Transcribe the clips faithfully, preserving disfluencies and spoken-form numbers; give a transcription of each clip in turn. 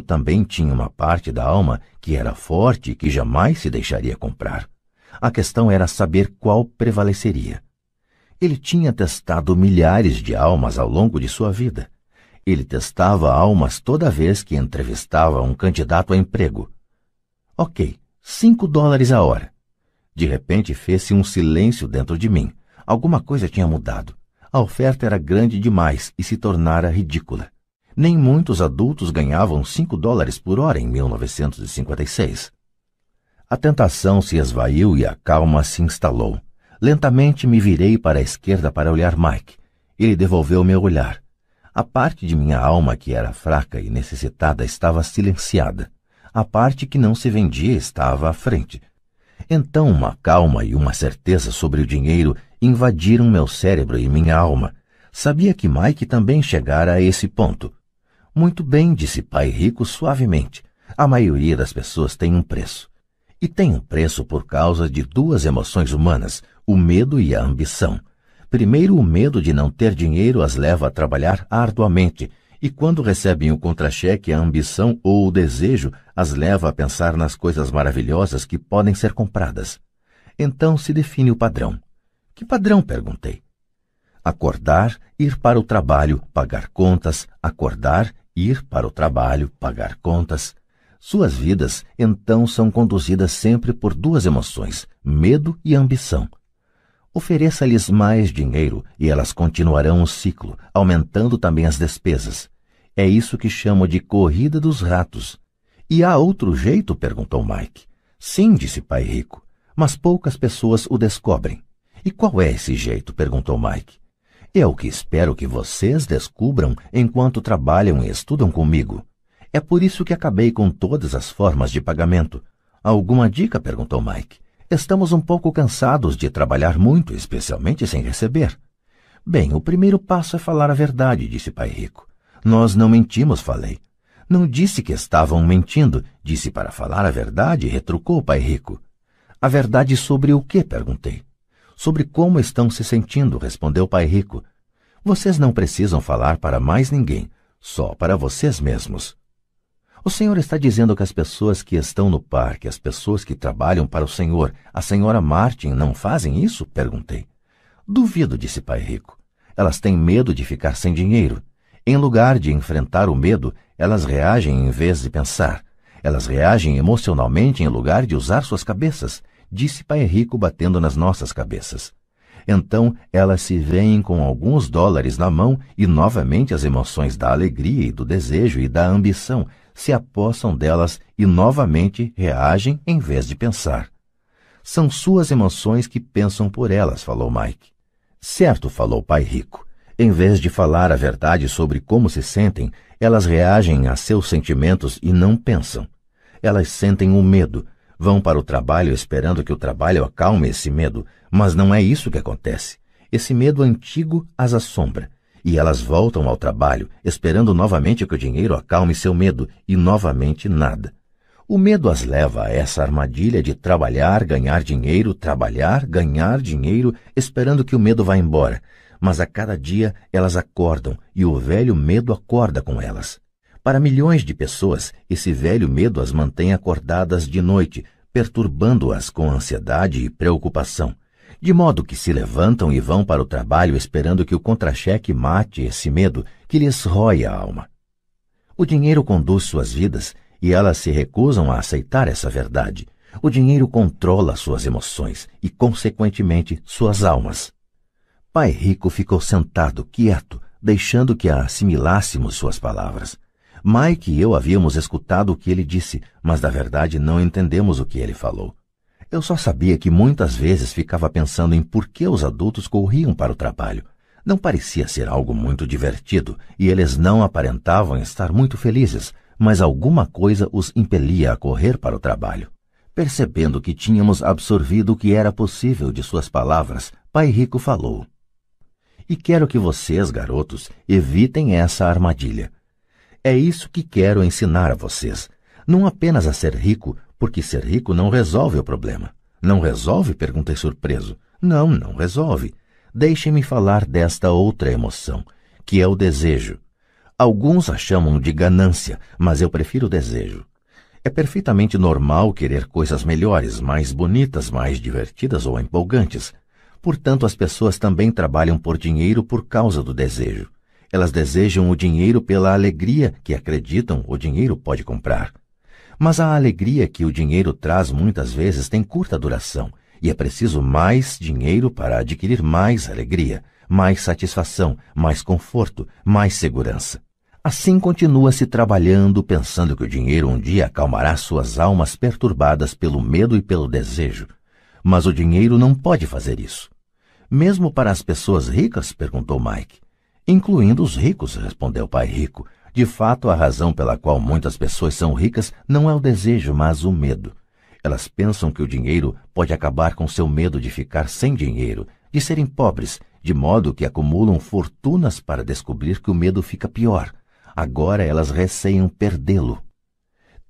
também tinha uma parte da alma que era forte e que jamais se deixaria comprar. A questão era saber qual prevaleceria. Ele tinha testado milhares de almas ao longo de sua vida. Ele testava almas toda vez que entrevistava um candidato a emprego. Ok, cinco dólares a hora. De repente fez-se um silêncio dentro de mim. Alguma coisa tinha mudado. A oferta era grande demais e se tornara ridícula. Nem muitos adultos ganhavam cinco dólares por hora em mil novecentos e cinquenta e seis. A tentação se esvaiu e a calma se instalou. Lentamente me virei para a esquerda para olhar Mike. Ele devolveu meu olhar. A parte de minha alma que era fraca e necessitada estava silenciada. A parte que não se vendia estava à frente. Então uma calma e uma certeza sobre o dinheiro invadiram meu cérebro e minha alma. Sabia que Mike também chegara a esse ponto. Muito bem, disse Pai Rico suavemente. A maioria das pessoas tem um preço. E tem um preço por causa de duas emoções humanas, o medo e a ambição. Primeiro, o medo de não ter dinheiro as leva a trabalhar arduamente, e quando recebem o contra-cheque, a ambição ou o desejo as leva a pensar nas coisas maravilhosas que podem ser compradas. Então se define o padrão. Que padrão? Perguntei. Acordar, ir para o trabalho, pagar contas, acordar, ir para o trabalho, pagar contas. Suas vidas, então, são conduzidas sempre por duas emoções, medo e ambição. Ofereça-lhes mais dinheiro e elas continuarão o ciclo, aumentando também as despesas. É isso que chamo de corrida dos ratos. E há outro jeito? Perguntou Mike. Sim, disse Pai Rico, mas poucas pessoas o descobrem. E qual é esse jeito? Perguntou Mike. É o que espero que vocês descubram enquanto trabalham e estudam comigo. É por isso que acabei com todas as formas de pagamento. Alguma dica? Perguntou Mike. Estamos um pouco cansados de trabalhar muito, especialmente sem receber. Bem, o primeiro passo é falar a verdade, disse Pai Rico. Nós não mentimos, falei. Não disse que estavam mentindo, disse para falar a verdade, retrucou Pai Rico. A verdade sobre o quê? Perguntei. Sobre como estão se sentindo, respondeu Pai Rico. Vocês não precisam falar para mais ninguém, só para vocês mesmos. O senhor está dizendo que as pessoas que estão no parque, as pessoas que trabalham para o senhor, a senhora Martin, não fazem isso? Perguntei. Duvido, disse Pai Rico. Elas têm medo de ficar sem dinheiro. Em lugar de enfrentar o medo, elas reagem em vez de pensar. Elas reagem emocionalmente em lugar de usar suas cabeças, disse Pai Rico batendo nas nossas cabeças. Então elas se veem com alguns dólares na mão e novamente as emoções da alegria e do desejo e da ambição se apossam delas e novamente reagem em vez de pensar. São suas emoções que pensam por elas, falou Mike. Certo, falou Pai Rico. Em vez de falar a verdade sobre como se sentem, elas reagem a seus sentimentos e não pensam. Elas sentem o medo, vão para o trabalho esperando que o trabalho acalme esse medo, mas não é isso que acontece. Esse medo antigo as assombra. E elas voltam ao trabalho, esperando novamente que o dinheiro acalme seu medo, e novamente nada. O medo as leva a essa armadilha de trabalhar, ganhar dinheiro, trabalhar, ganhar dinheiro, esperando que o medo vá embora. Mas a cada dia elas acordam, e o velho medo acorda com elas. Para milhões de pessoas, esse velho medo as mantém acordadas de noite, perturbando-as com ansiedade e preocupação. De modo que se levantam e vão para o trabalho esperando que o contra-cheque mate esse medo que lhes rói a alma. O dinheiro conduz suas vidas e elas se recusam a aceitar essa verdade. O dinheiro controla suas emoções e, consequentemente, suas almas. Pai Rico ficou sentado, quieto, deixando que assimilássemos suas palavras. Mike e eu havíamos escutado o que ele disse, mas, na verdade, não entendemos o que ele falou. Eu só sabia que muitas vezes ficava pensando em por que os adultos corriam para o trabalho. Não parecia ser algo muito divertido, e eles não aparentavam estar muito felizes, mas alguma coisa os impelia a correr para o trabalho. Percebendo que tínhamos absorvido o que era possível de suas palavras, Pai Rico falou. E quero que vocês, garotos, evitem essa armadilha. É isso que quero ensinar a vocês. Não apenas a ser rico, porque ser rico não resolve o problema. Não resolve? Perguntei surpreso. Não, não resolve. Deixem-me falar desta outra emoção, que é o desejo. Alguns a chamam de ganância, mas eu prefiro o desejo. É perfeitamente normal querer coisas melhores, mais bonitas, mais divertidas ou empolgantes. Portanto, as pessoas também trabalham por dinheiro por causa do desejo. Elas desejam o dinheiro pela alegria que acreditam o dinheiro pode comprar. Mas a alegria que o dinheiro traz muitas vezes tem curta duração e é preciso mais dinheiro para adquirir mais alegria, mais satisfação, mais conforto, mais segurança. Assim continua-se trabalhando, pensando que o dinheiro um dia acalmará suas almas perturbadas pelo medo e pelo desejo. Mas o dinheiro não pode fazer isso. Mesmo para as pessoas ricas? Perguntou Mike. Incluindo os ricos, respondeu o Pai Rico. De fato, a razão pela qual muitas pessoas são ricas não é o desejo, mas o medo. Elas pensam que o dinheiro pode acabar com seu medo de ficar sem dinheiro, de serem pobres, de modo que acumulam fortunas para descobrir que o medo fica pior. Agora elas receiam perdê-lo.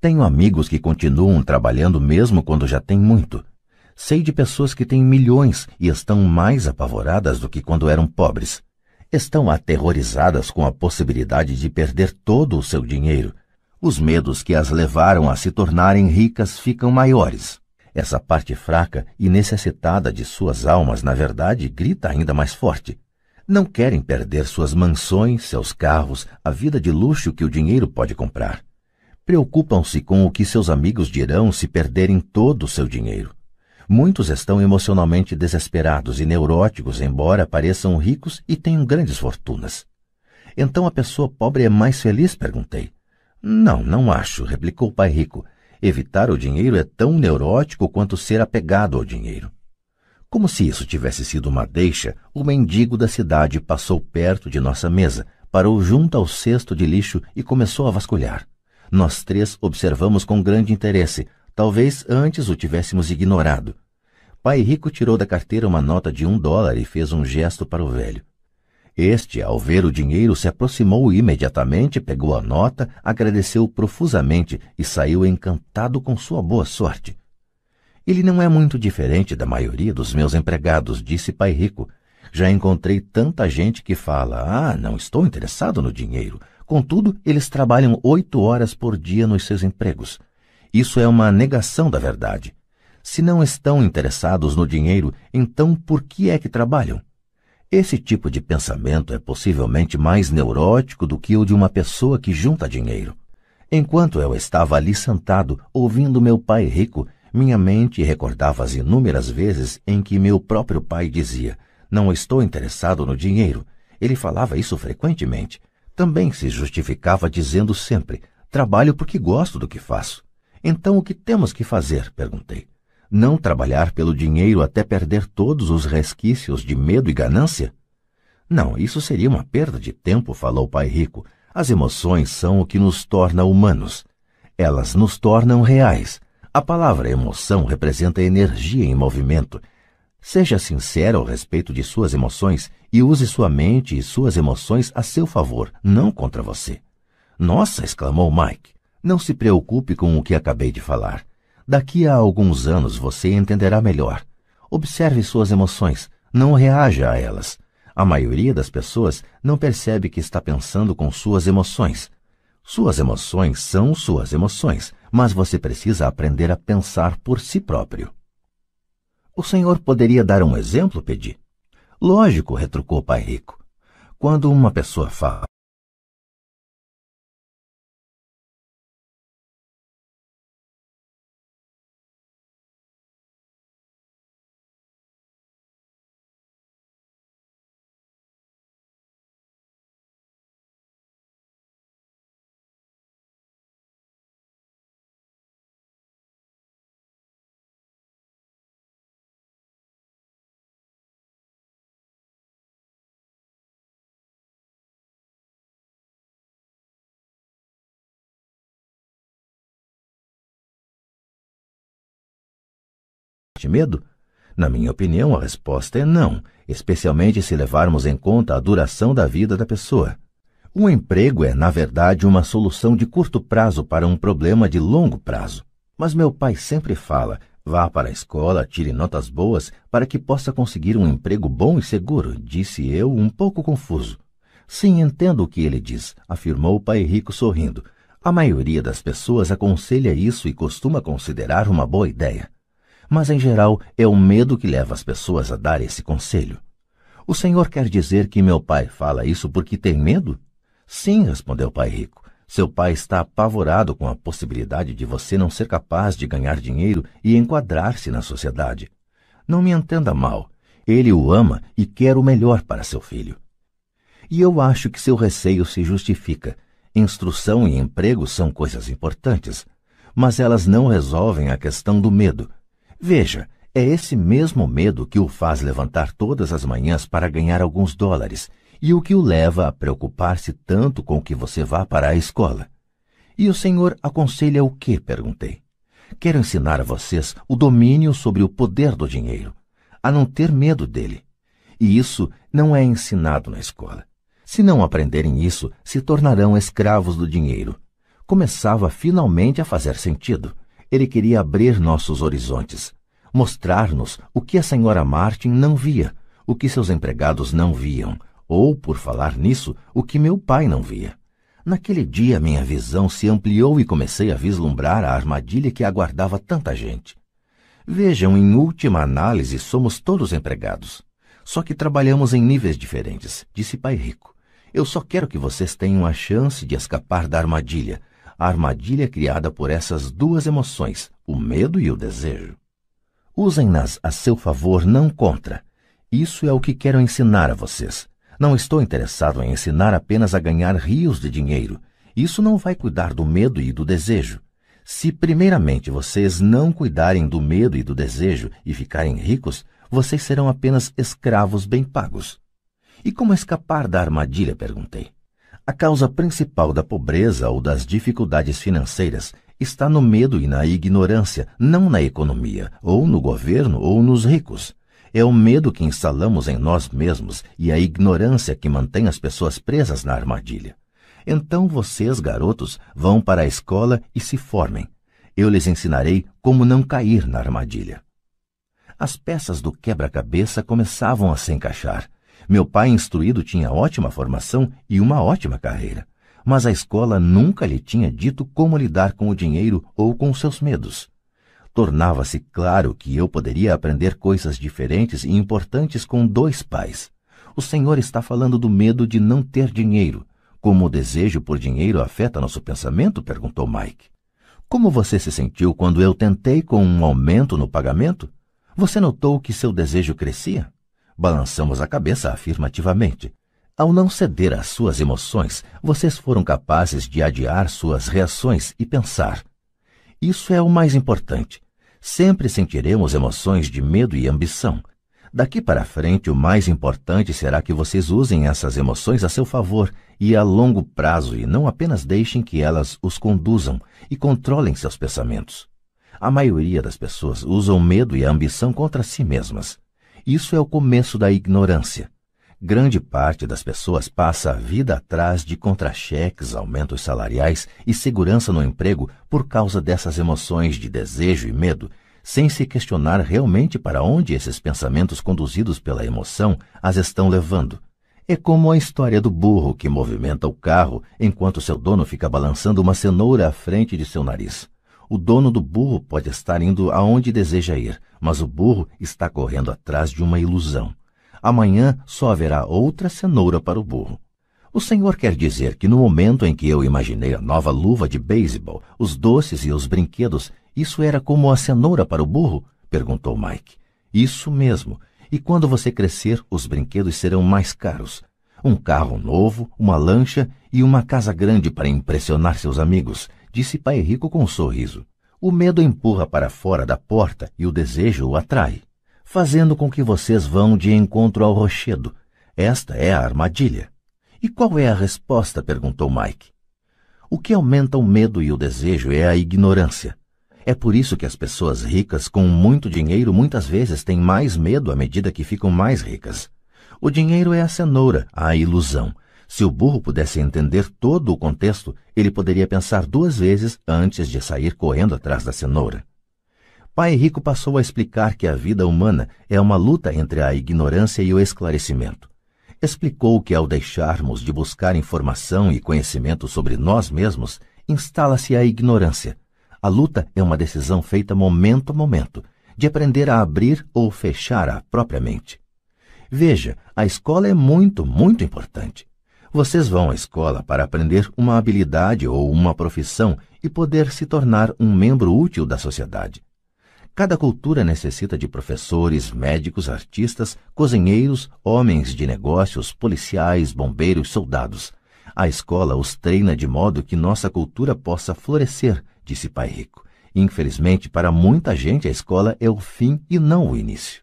Tenho amigos que continuam trabalhando mesmo quando já têm muito. Sei de pessoas que têm milhões e estão mais apavoradas do que quando eram pobres. Estão aterrorizadas com a possibilidade de perder todo o seu dinheiro. Os medos que as levaram a se tornarem ricas ficam maiores. Essa parte fraca e necessitada de suas almas, na verdade, grita ainda mais forte. Não querem perder suas mansões, seus carros, a vida de luxo que o dinheiro pode comprar. Preocupam-se com o que seus amigos dirão se perderem todo o seu dinheiro. Muitos estão emocionalmente desesperados e neuróticos, embora pareçam ricos e tenham grandes fortunas. — Então a pessoa pobre é mais feliz? — perguntei. — Não, não acho — replicou o Pai Rico. — Evitar o dinheiro é tão neurótico quanto ser apegado ao dinheiro. Como se isso tivesse sido uma deixa, o mendigo da cidade passou perto de nossa mesa, parou junto ao cesto de lixo e começou a vasculhar. Nós três observamos com grande interesse. Talvez antes o tivéssemos ignorado. Pai Rico tirou da carteira uma nota de um dólar e fez um gesto para o velho. Este, ao ver o dinheiro, se aproximou imediatamente, pegou a nota, agradeceu profusamente e saiu encantado com sua boa sorte. Ele não é muito diferente da maioria dos meus empregados, disse Pai Rico. Já encontrei tanta gente que fala, ah, não estou interessado no dinheiro. Contudo, eles trabalham oito horas por dia nos seus empregos. Isso é uma negação da verdade. Se não estão interessados no dinheiro, então por que é que trabalham? Esse tipo de pensamento é possivelmente mais neurótico do que o de uma pessoa que junta dinheiro. Enquanto eu estava ali sentado, ouvindo meu Pai Rico, minha mente recordava as inúmeras vezes em que meu próprio pai dizia, não estou interessado no dinheiro. Ele falava isso frequentemente. Também se justificava dizendo sempre, trabalho porque gosto do que faço. — Então o que temos que fazer? — perguntei. — Não trabalhar pelo dinheiro até perder todos os resquícios de medo e ganância? — Não, isso seria uma perda de tempo — falou o Pai Rico. — As emoções são o que nos torna humanos. Elas nos tornam reais. A palavra emoção representa energia em movimento. Seja sincero ao respeito de suas emoções e use sua mente e suas emoções a seu favor, não contra você. — Nossa! — exclamou Mike. Não se preocupe com o que acabei de falar. Daqui a alguns anos você entenderá melhor. Observe suas emoções, não reaja a elas. A maioria das pessoas não percebe que está pensando com suas emoções. Suas emoções são suas emoções, mas você precisa aprender a pensar por si próprio. — O senhor poderia dar um exemplo? Pedi. — Lógico, retrucou o Pai Rico. Quando uma pessoa fala, medo? Na minha opinião, a resposta é não, especialmente se levarmos em conta a duração da vida da pessoa. Um emprego é, na verdade, uma solução de curto prazo para um problema de longo prazo. Mas meu pai sempre fala, vá para a escola, tire notas boas para que possa conseguir um emprego bom e seguro, disse eu, um pouco confuso. — Sim, entendo o que ele diz — afirmou o Pai Rico sorrindo. — A maioria das pessoas aconselha isso e costuma considerar uma boa ideia. Mas, em geral, é o medo que leva as pessoas a dar esse conselho. — O senhor quer dizer que meu pai fala isso porque tem medo? — Sim, respondeu o Pai Rico. Seu pai está apavorado com a possibilidade de você não ser capaz de ganhar dinheiro e enquadrar-se na sociedade. Não me entenda mal. Ele o ama e quer o melhor para seu filho. E eu acho que seu receio se justifica. Instrução e emprego são coisas importantes, mas elas não resolvem a questão do medo. Veja, é esse mesmo medo que o faz levantar todas as manhãs para ganhar alguns dólares e o que o leva a preocupar-se tanto com que você vá para a escola. E o senhor aconselha o quê? Perguntei. Quero ensinar a vocês o domínio sobre o poder do dinheiro, a não ter medo dele. E isso não é ensinado na escola. Se não aprenderem isso, se tornarão escravos do dinheiro. Começava finalmente a fazer sentido. Ele queria abrir nossos horizontes, mostrar-nos o que a senhora Martin não via, o que seus empregados não viam, ou, por falar nisso, o que meu pai não via. Naquele dia minha visão se ampliou e comecei a vislumbrar a armadilha que aguardava tanta gente. Vejam, em última análise, somos todos empregados. Só que trabalhamos em níveis diferentes, disse Pai Rico. Eu só quero que vocês tenham a chance de escapar da armadilha, a armadilha criada por essas duas emoções, o medo e o desejo. Usem-nas a seu favor, não contra. Isso é o que quero ensinar a vocês. Não estou interessado em ensinar apenas a ganhar rios de dinheiro. Isso não vai cuidar do medo e do desejo. Se primeiramente vocês não cuidarem do medo e do desejo e ficarem ricos, vocês serão apenas escravos bem pagos. E como escapar da armadilha? Perguntei. A causa principal da pobreza ou das dificuldades financeiras está no medo e na ignorância, não na economia, ou no governo, ou nos ricos. É o medo que instalamos em nós mesmos e a ignorância que mantém as pessoas presas na armadilha. Então vocês, garotos, vão para a escola e se formem. Eu lhes ensinarei como não cair na armadilha. As peças do quebra-cabeça começavam a se encaixar. Meu pai instruído tinha ótima formação e uma ótima carreira, mas a escola nunca lhe tinha dito como lidar com o dinheiro ou com seus medos. Tornava-se claro que eu poderia aprender coisas diferentes e importantes com dois pais. O senhor está falando do medo de não ter dinheiro. Como o desejo por dinheiro afeta nosso pensamento? Perguntou Mike. Como você se sentiu quando eu tentei com um aumento no pagamento? Você notou que seu desejo crescia? Balançamos a cabeça afirmativamente. Ao não ceder às suas emoções, vocês foram capazes de adiar suas reações e pensar. Isso é o mais importante. Sempre sentiremos emoções de medo e ambição. Daqui para frente, o mais importante será que vocês usem essas emoções a seu favor e a longo prazo e não apenas deixem que elas os conduzam e controlem seus pensamentos. A maioria das pessoas usam medo e a ambição contra si mesmas. Isso é o começo da ignorância. Grande parte das pessoas passa a vida atrás de contra-cheques, aumentos salariais e segurança no emprego por causa dessas emoções de desejo e medo, sem se questionar realmente para onde esses pensamentos conduzidos pela emoção as estão levando. É como a história do burro que movimenta o carro enquanto seu dono fica balançando uma cenoura à frente de seu nariz. O dono do burro pode estar indo aonde deseja ir, mas o burro está correndo atrás de uma ilusão. Amanhã só haverá outra cenoura para o burro. O senhor quer dizer que no momento em que eu imaginei a nova luva de beisebol, os doces e os brinquedos, isso era como a cenoura para o burro? Perguntou Mike. Isso mesmo. E quando você crescer, os brinquedos serão mais caros. Um carro novo, uma lancha e uma casa grande para impressionar seus amigos, disse Pai Rico com um sorriso. O medo empurra para fora da porta e o desejo o atrai, fazendo com que vocês vão de encontro ao rochedo. Esta é a armadilha. E qual é a resposta? Perguntou Mike. O que aumenta o medo e o desejo é a ignorância. É por isso que as pessoas ricas com muito dinheiro muitas vezes têm mais medo à medida que ficam mais ricas. O dinheiro é a cenoura, a ilusão. Se o burro pudesse entender todo o contexto, ele poderia pensar duas vezes antes de sair correndo atrás da cenoura. Pai Rico passou a explicar que a vida humana é uma luta entre a ignorância e o esclarecimento. explicou que ao deixarmos de buscar informação e conhecimento sobre nós mesmos, instala-se a ignorância. A luta é uma decisão feita momento a momento, de aprender a abrir ou fechar a própria mente. Veja, a escola é muito, muito importante. Vocês vão à escola para aprender uma habilidade ou uma profissão e poder se tornar um membro útil da sociedade. Cada cultura necessita de professores, médicos, artistas, cozinheiros, homens de negócios, policiais, bombeiros, soldados. A escola os treina de modo que nossa cultura possa florescer, disse Pai Rico. Infelizmente, para muita gente, a escola é o fim e não o início.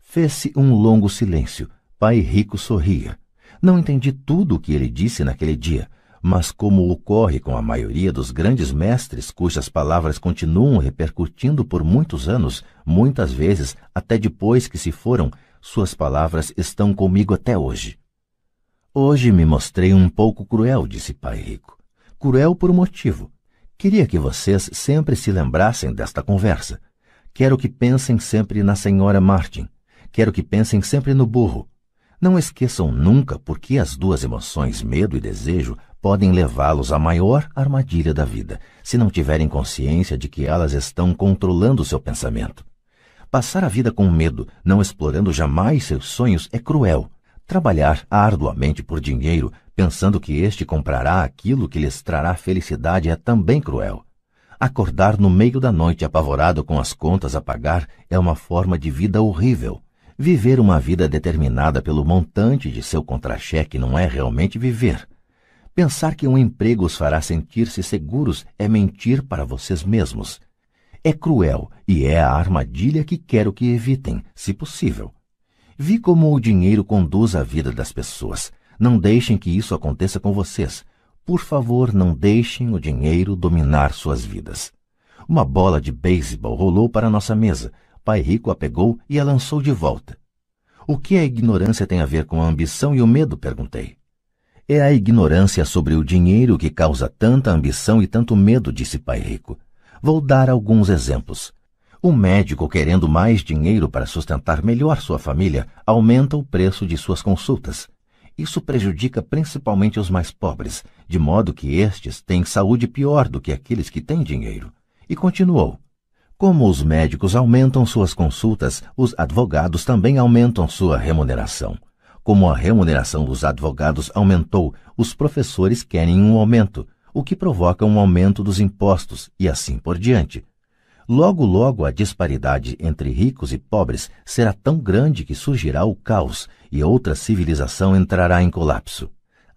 Fez-se um longo silêncio. Pai Rico sorria. Não entendi tudo o que ele disse naquele dia, mas como ocorre com a maioria dos grandes mestres cujas palavras continuam repercutindo por muitos anos, muitas vezes, até depois que se foram, suas palavras estão comigo até hoje. Hoje me mostrei um pouco cruel, disse Pai Rico. Cruel por um motivo. Queria que vocês sempre se lembrassem desta conversa. Quero que pensem sempre na senhora Martin. Quero que pensem sempre no burro. Não esqueçam nunca porque as duas emoções, medo e desejo, podem levá-los à maior armadilha da vida, se não tiverem consciência de que elas estão controlando seu pensamento. Passar a vida com medo, não explorando jamais seus sonhos, é cruel. Trabalhar arduamente por dinheiro, pensando que este comprará aquilo que lhes trará felicidade, é também cruel. Acordar no meio da noite apavorado com as contas a pagar é uma forma de vida horrível. Viver uma vida determinada pelo montante de seu contra-cheque não é realmente viver. Pensar que um emprego os fará sentir-se seguros é mentir para vocês mesmos. É cruel e é a armadilha que quero que evitem, se possível. Vi como o dinheiro conduz a vida das pessoas. Não deixem que isso aconteça com vocês. Por favor, não deixem o dinheiro dominar suas vidas. Uma bola de beisebol rolou para nossa mesa. Pai Rico a pegou e a lançou de volta. O que a ignorância tem a ver com a ambição e o medo? Perguntei. É a ignorância sobre o dinheiro que causa tanta ambição e tanto medo, disse Pai Rico. Vou dar alguns exemplos. Um médico querendo mais dinheiro para sustentar melhor sua família aumenta o preço de suas consultas. Isso prejudica principalmente os mais pobres, de modo que estes têm saúde pior do que aqueles que têm dinheiro. E continuou. Como os médicos aumentam suas consultas, os advogados também aumentam sua remuneração. Como a remuneração dos advogados aumentou, os professores querem um aumento, o que provoca um aumento dos impostos e assim por diante. Logo, logo, a disparidade entre ricos e pobres será tão grande que surgirá o caos e outra civilização entrará em colapso.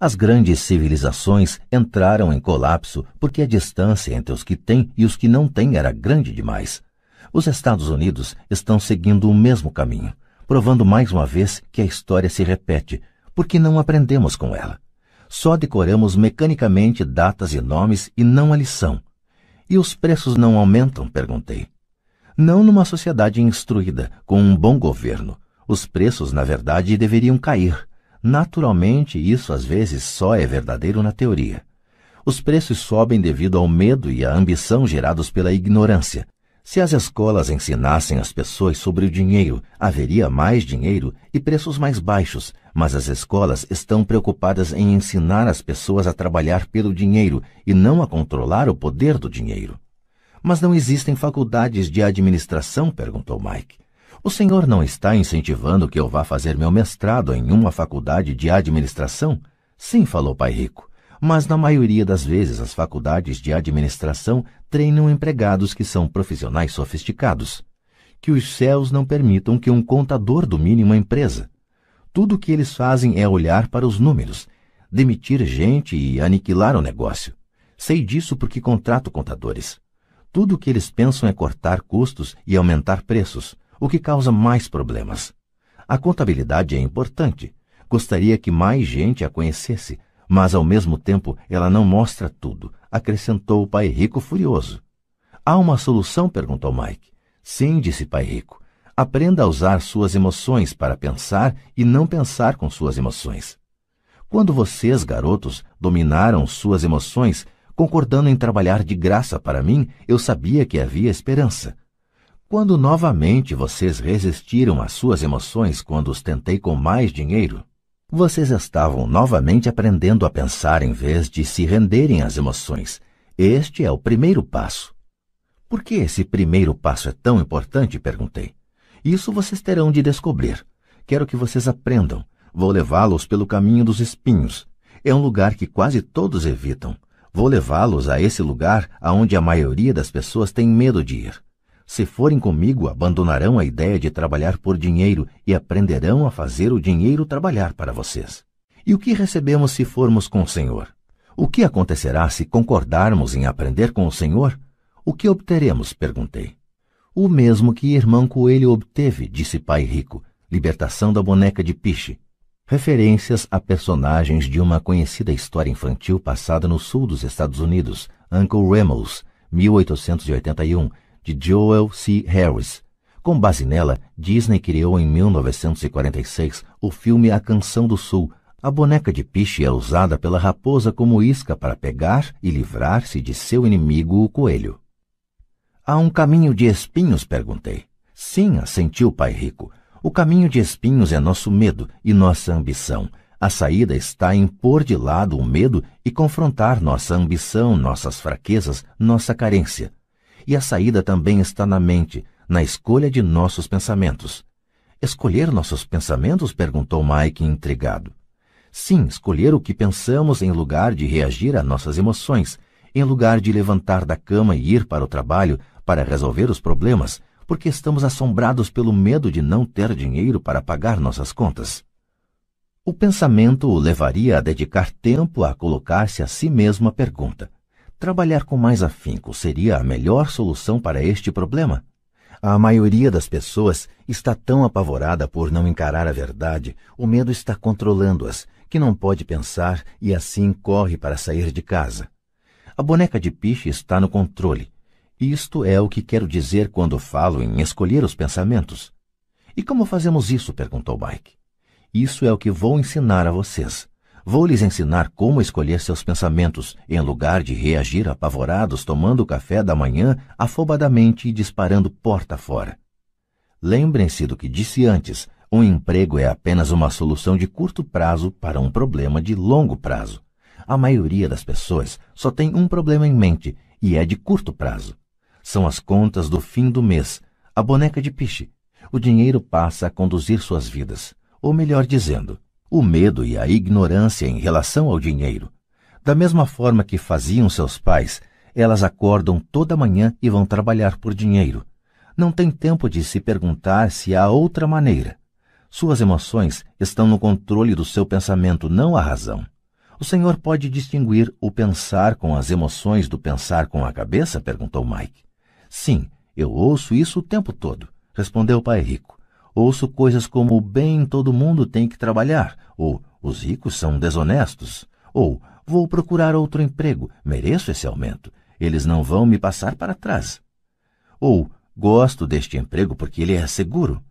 As grandes civilizações entraram em colapso porque a distância entre os que têm e os que não têm era grande demais. Os Estados Unidos estão seguindo o mesmo caminho, provando mais uma vez que a história se repete, porque não aprendemos com ela. Só decoramos mecanicamente datas e nomes e não a lição. E os preços não aumentam? Perguntei. Não numa sociedade instruída, com um bom governo. Os preços, na verdade, deveriam cair. Naturalmente, isso às vezes só é verdadeiro na teoria. Os preços sobem devido ao medo e à ambição gerados pela ignorância. Se as escolas ensinassem as pessoas sobre o dinheiro, haveria mais dinheiro e preços mais baixos, mas as escolas estão preocupadas em ensinar as pessoas a trabalhar pelo dinheiro e não a controlar o poder do dinheiro. Mas não existem faculdades de administração? Perguntou Mike. O senhor não está incentivando que eu vá fazer meu mestrado em uma faculdade de administração? Sim, falou Pai Rico, mas na maioria das vezes as faculdades de administração treinam empregados que são profissionais sofisticados. Que os céus não permitam que um contador domine uma empresa. Tudo o que eles fazem é olhar para os números, demitir gente e aniquilar o negócio. Sei disso porque contrato contadores. Tudo o que eles pensam é cortar custos e aumentar preços, o que causa mais problemas. A contabilidade é importante. Gostaria que mais gente a conhecesse, mas ao mesmo tempo ela não mostra tudo, acrescentou o Pai Rico furioso. Há uma solução? Perguntou Mike. Sim, disse Pai Rico. Aprenda a usar suas emoções para pensar e não pensar com suas emoções. Quando vocês, garotos, dominaram suas emoções, concordando em trabalhar de graça para mim, eu sabia que havia esperança. Quando novamente vocês resistiram às suas emoções quando os tentei com mais dinheiro, Vocês estavam novamente aprendendo a pensar em vez de se renderem às emoções. Este é o primeiro passo. Por que esse primeiro passo é tão importante? Perguntei. Isso vocês terão de descobrir. Quero que vocês aprendam. Vou levá-los pelo caminho dos espinhos. É um lugar que quase todos evitam. Vou levá-los a esse lugar aonde a maioria das pessoas tem medo de ir. Se forem comigo, abandonarão a ideia de trabalhar por dinheiro e aprenderão a fazer o dinheiro trabalhar para vocês. E o que recebemos se formos com o Senhor? O que acontecerá se concordarmos em aprender com o Senhor? O que obteremos? Perguntei. O mesmo que Irmão Coelho obteve, disse Pai Rico, libertação da boneca de piche. Referências a personagens de uma conhecida história infantil passada no sul dos Estados Unidos, Uncle Remus, mil oitocentos e oitenta e um, de Joel C. Harris. Com base nela, Disney criou em mil novecentos e quarenta e seis o filme A Canção do Sul. A boneca de piche é usada pela raposa como isca para pegar e livrar-se de seu inimigo, o coelho. — Há um caminho de espinhos? Perguntei. — Sim, assentiu Pai Rico. O caminho de espinhos é nosso medo e nossa ambição. A saída está em pôr de lado o medo e confrontar nossa ambição, nossas fraquezas, nossa carência. E a saída também está na mente, na escolha de nossos pensamentos. Escolher nossos pensamentos? Perguntou Mike, intrigado. Sim, escolher o que pensamos em lugar de reagir a nossas emoções, em lugar de levantar da cama e ir para o trabalho para resolver os problemas, porque estamos assombrados pelo medo de não ter dinheiro para pagar nossas contas. O pensamento o levaria a dedicar tempo a colocar-se a si mesmo a pergunta: trabalhar com mais afinco seria a melhor solução para este problema? A maioria das pessoas está tão apavorada por não encarar a verdade, o medo está controlando-as, que não pode pensar e assim corre para sair de casa. A boneca de piche está no controle. Isto é o que quero dizer quando falo em escolher os pensamentos. E como fazemos isso? Perguntou Mike. Isso é o que vou ensinar a vocês. Vou lhes ensinar como escolher seus pensamentos, em lugar de reagir apavorados tomando o café da manhã afobadamente e disparando porta fora. Lembrem-se do que disse antes, um emprego é apenas uma solução de curto prazo para um problema de longo prazo. A maioria das pessoas só tem um problema em mente, e é de curto prazo. São as contas do fim do mês, a boneca de piche. O dinheiro passa a conduzir suas vidas, ou melhor dizendo, o medo e a ignorância em relação ao dinheiro. Da mesma forma que faziam seus pais, elas acordam toda manhã e vão trabalhar por dinheiro. Não tem tempo de se perguntar se há outra maneira. Suas emoções estão no controle do seu pensamento, não a razão. O senhor pode distinguir o pensar com as emoções do pensar com a cabeça? Perguntou Mike. Sim, eu ouço isso o tempo todo, respondeu o Pai Rico. Ouço coisas como o bem todo mundo tem que trabalhar, ou os ricos são desonestos, ou vou procurar outro emprego, mereço esse aumento, eles não vão me passar para trás, ou gosto deste emprego porque ele é seguro,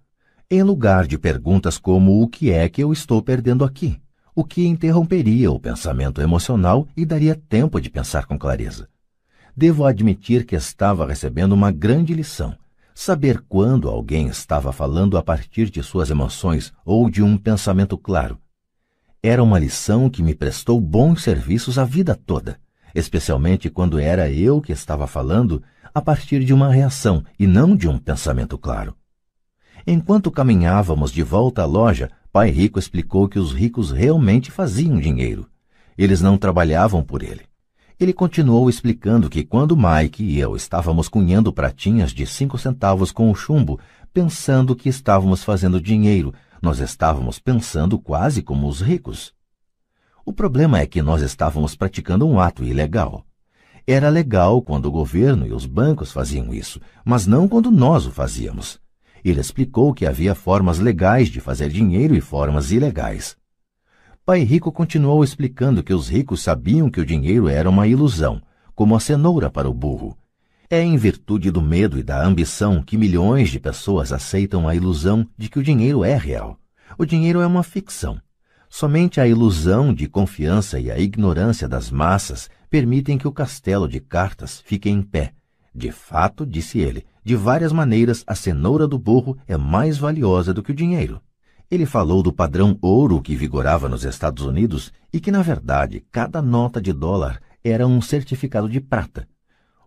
em lugar de perguntas como o que é que eu estou perdendo aqui, o que interromperia o pensamento emocional e daria tempo de pensar com clareza. Devo admitir que estava recebendo uma grande lição. Saber quando alguém estava falando a partir de suas emoções ou de um pensamento claro. Era uma lição que me prestou bons serviços a vida toda, especialmente quando era eu que estava falando a partir de uma reação e não de um pensamento claro. Enquanto caminhávamos de volta à loja, Pai Rico explicou que os ricos realmente faziam dinheiro. Eles não trabalhavam por ele. Ele continuou explicando que quando Mike e eu estávamos cunhando pratinhas de cinco centavos com o chumbo, pensando que estávamos fazendo dinheiro, nós estávamos pensando quase como os ricos. O problema é que nós estávamos praticando um ato ilegal. Era legal quando o governo e os bancos faziam isso, mas não quando nós o fazíamos. Ele explicou que havia formas legais de fazer dinheiro e formas ilegais. Pai Rico continuou explicando que os ricos sabiam que o dinheiro era uma ilusão, como a cenoura para o burro. É em virtude do medo e da ambição que milhões de pessoas aceitam a ilusão de que o dinheiro é real. O dinheiro é uma ficção. Somente a ilusão de confiança e a ignorância das massas permitem que o castelo de cartas fique em pé. De fato, disse ele, de várias maneiras a cenoura do burro é mais valiosa do que o dinheiro. Ele falou do padrão ouro que vigorava nos Estados Unidos e que, na verdade, cada nota de dólar era um certificado de prata.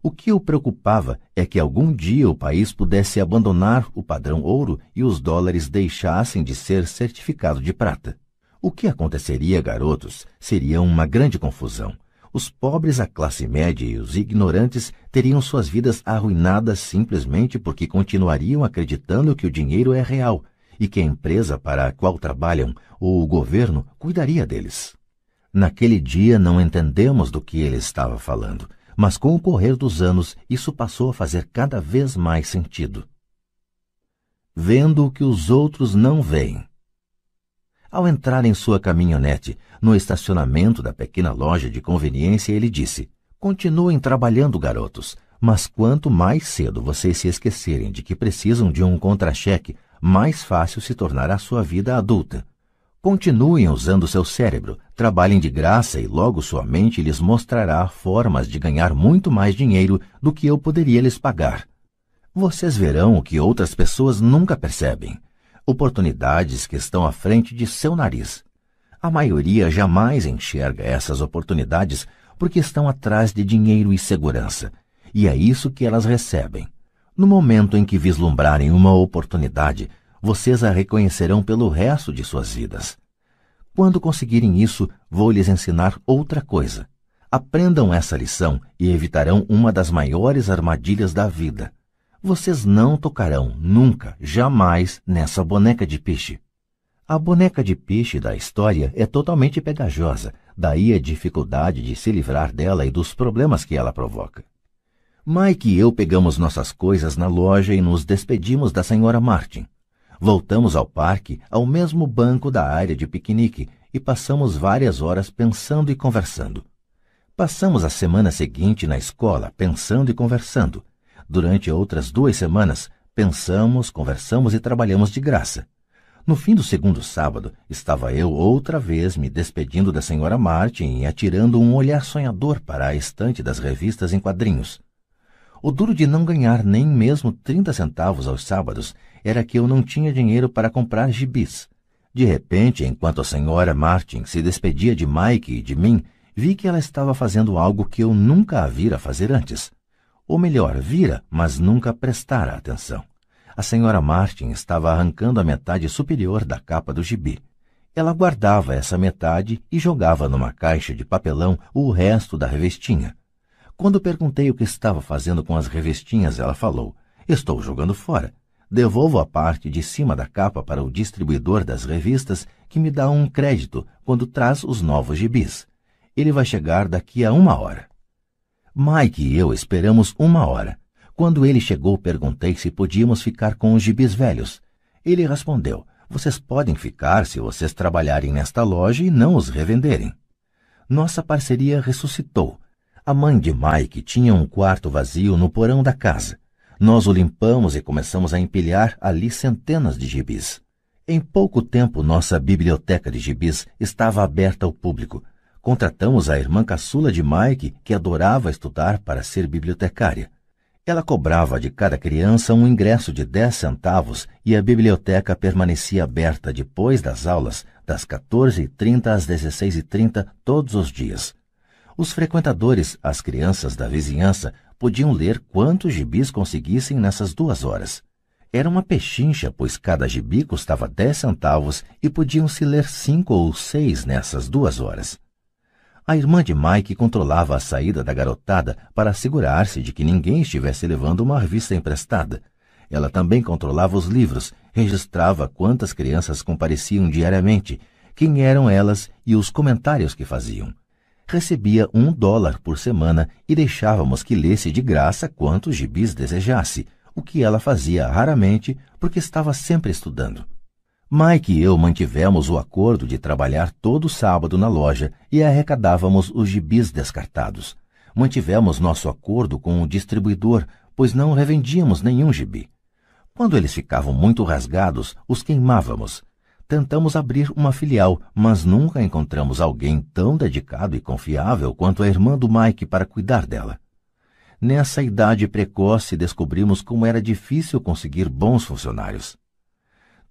O que o preocupava é que algum dia o país pudesse abandonar o padrão ouro e os dólares deixassem de ser certificado de prata. O que aconteceria, garotos, seria uma grande confusão. Os pobres, a classe média e os ignorantes teriam suas vidas arruinadas simplesmente porque continuariam acreditando que o dinheiro é real e que a empresa para a qual trabalham ou o governo cuidaria deles. Naquele dia não entendemos do que ele estava falando, mas com o correr dos anos isso passou a fazer cada vez mais sentido. Vendo o que os outros não veem. Ao entrar em sua caminhonete, no estacionamento da pequena loja de conveniência, ele disse: "Continuem trabalhando, garotos, mas quanto mais cedo vocês se esquecerem de que precisam de um contra-cheque, mais fácil se tornará sua vida adulta. Continuem usando seu cérebro, trabalhem de graça e logo sua mente lhes mostrará formas de ganhar muito mais dinheiro do que eu poderia lhes pagar. Vocês verão o que outras pessoas nunca percebem. Oportunidades que estão à frente de seu nariz. A maioria jamais enxerga essas oportunidades porque estão atrás de dinheiro e segurança, e é isso que elas recebem. No momento em que vislumbrarem uma oportunidade, vocês a reconhecerão pelo resto de suas vidas. Quando conseguirem isso, vou lhes ensinar outra coisa. Aprendam essa lição e evitarão uma das maiores armadilhas da vida. Vocês não tocarão, nunca, jamais, nessa boneca de piche." A boneca de piche da história é totalmente pegajosa, daí a dificuldade de se livrar dela e dos problemas que ela provoca. Mike e eu pegamos nossas coisas na loja e nos despedimos da senhora Martin. Voltamos ao parque, ao mesmo banco da área de piquenique, e passamos várias horas pensando e conversando. Passamos a semana seguinte na escola, pensando e conversando. Durante outras duas semanas, pensamos, conversamos e trabalhamos de graça. No fim do segundo sábado, estava eu outra vez me despedindo da senhora Martin e atirando um olhar sonhador para a estante das revistas em quadrinhos. O duro de não ganhar nem mesmo trinta centavos aos sábados era que eu não tinha dinheiro para comprar gibis. De repente, enquanto a senhora Martin se despedia de Mike e de mim, vi que ela estava fazendo algo que eu nunca a vira fazer antes. Ou melhor, vira, mas nunca prestara atenção. A senhora Martin estava arrancando a metade superior da capa do gibi. Ela guardava essa metade e jogava numa caixa de papelão o resto da revestinha. Quando perguntei o que estava fazendo com as revestinhas, ela falou: "Estou jogando fora. Devolvo a parte de cima da capa para o distribuidor das revistas, que me dá um crédito quando traz os novos gibis. Ele vai chegar daqui a uma hora." Mike e eu esperamos uma hora. Quando ele chegou, perguntei se podíamos ficar com os gibis velhos. Ele respondeu: "Vocês podem ficar se vocês trabalharem nesta loja e não os revenderem." Nossa parceria ressuscitou. A mãe de Mike tinha um quarto vazio no porão da casa. Nós o limpamos e começamos a empilhar ali centenas de gibis. Em pouco tempo, nossa biblioteca de gibis estava aberta ao público. Contratamos a irmã caçula de Mike, que adorava estudar, para ser bibliotecária. Ela cobrava de cada criança um ingresso de dez centavos e a biblioteca permanecia aberta depois das aulas, das quatorze e trinta às dezesseis e trinta, todos os dias. Os frequentadores, as crianças da vizinhança, podiam ler quantos gibis conseguissem nessas duas horas. Era uma pechincha, pois cada gibi custava dez centavos e podiam-se ler cinco ou seis nessas duas horas. A irmã de Mike controlava a saída da garotada para assegurar-se de que ninguém estivesse levando uma revista emprestada. Ela também controlava os livros, registrava quantas crianças compareciam diariamente, quem eram elas e os comentários que faziam. Recebia um dólar por semana e deixávamos que lesse de graça quantos gibis desejasse, o que ela fazia raramente porque estava sempre estudando. Mike e eu mantivemos o acordo de trabalhar todo sábado na loja e arrecadávamos os gibis descartados. Mantivemos nosso acordo com o distribuidor, pois não revendíamos nenhum gibi. Quando eles ficavam muito rasgados, os queimávamos. Tentamos abrir uma filial, mas nunca encontramos alguém tão dedicado e confiável quanto a irmã do Mike para cuidar dela. Nessa idade precoce, descobrimos como era difícil conseguir bons funcionários.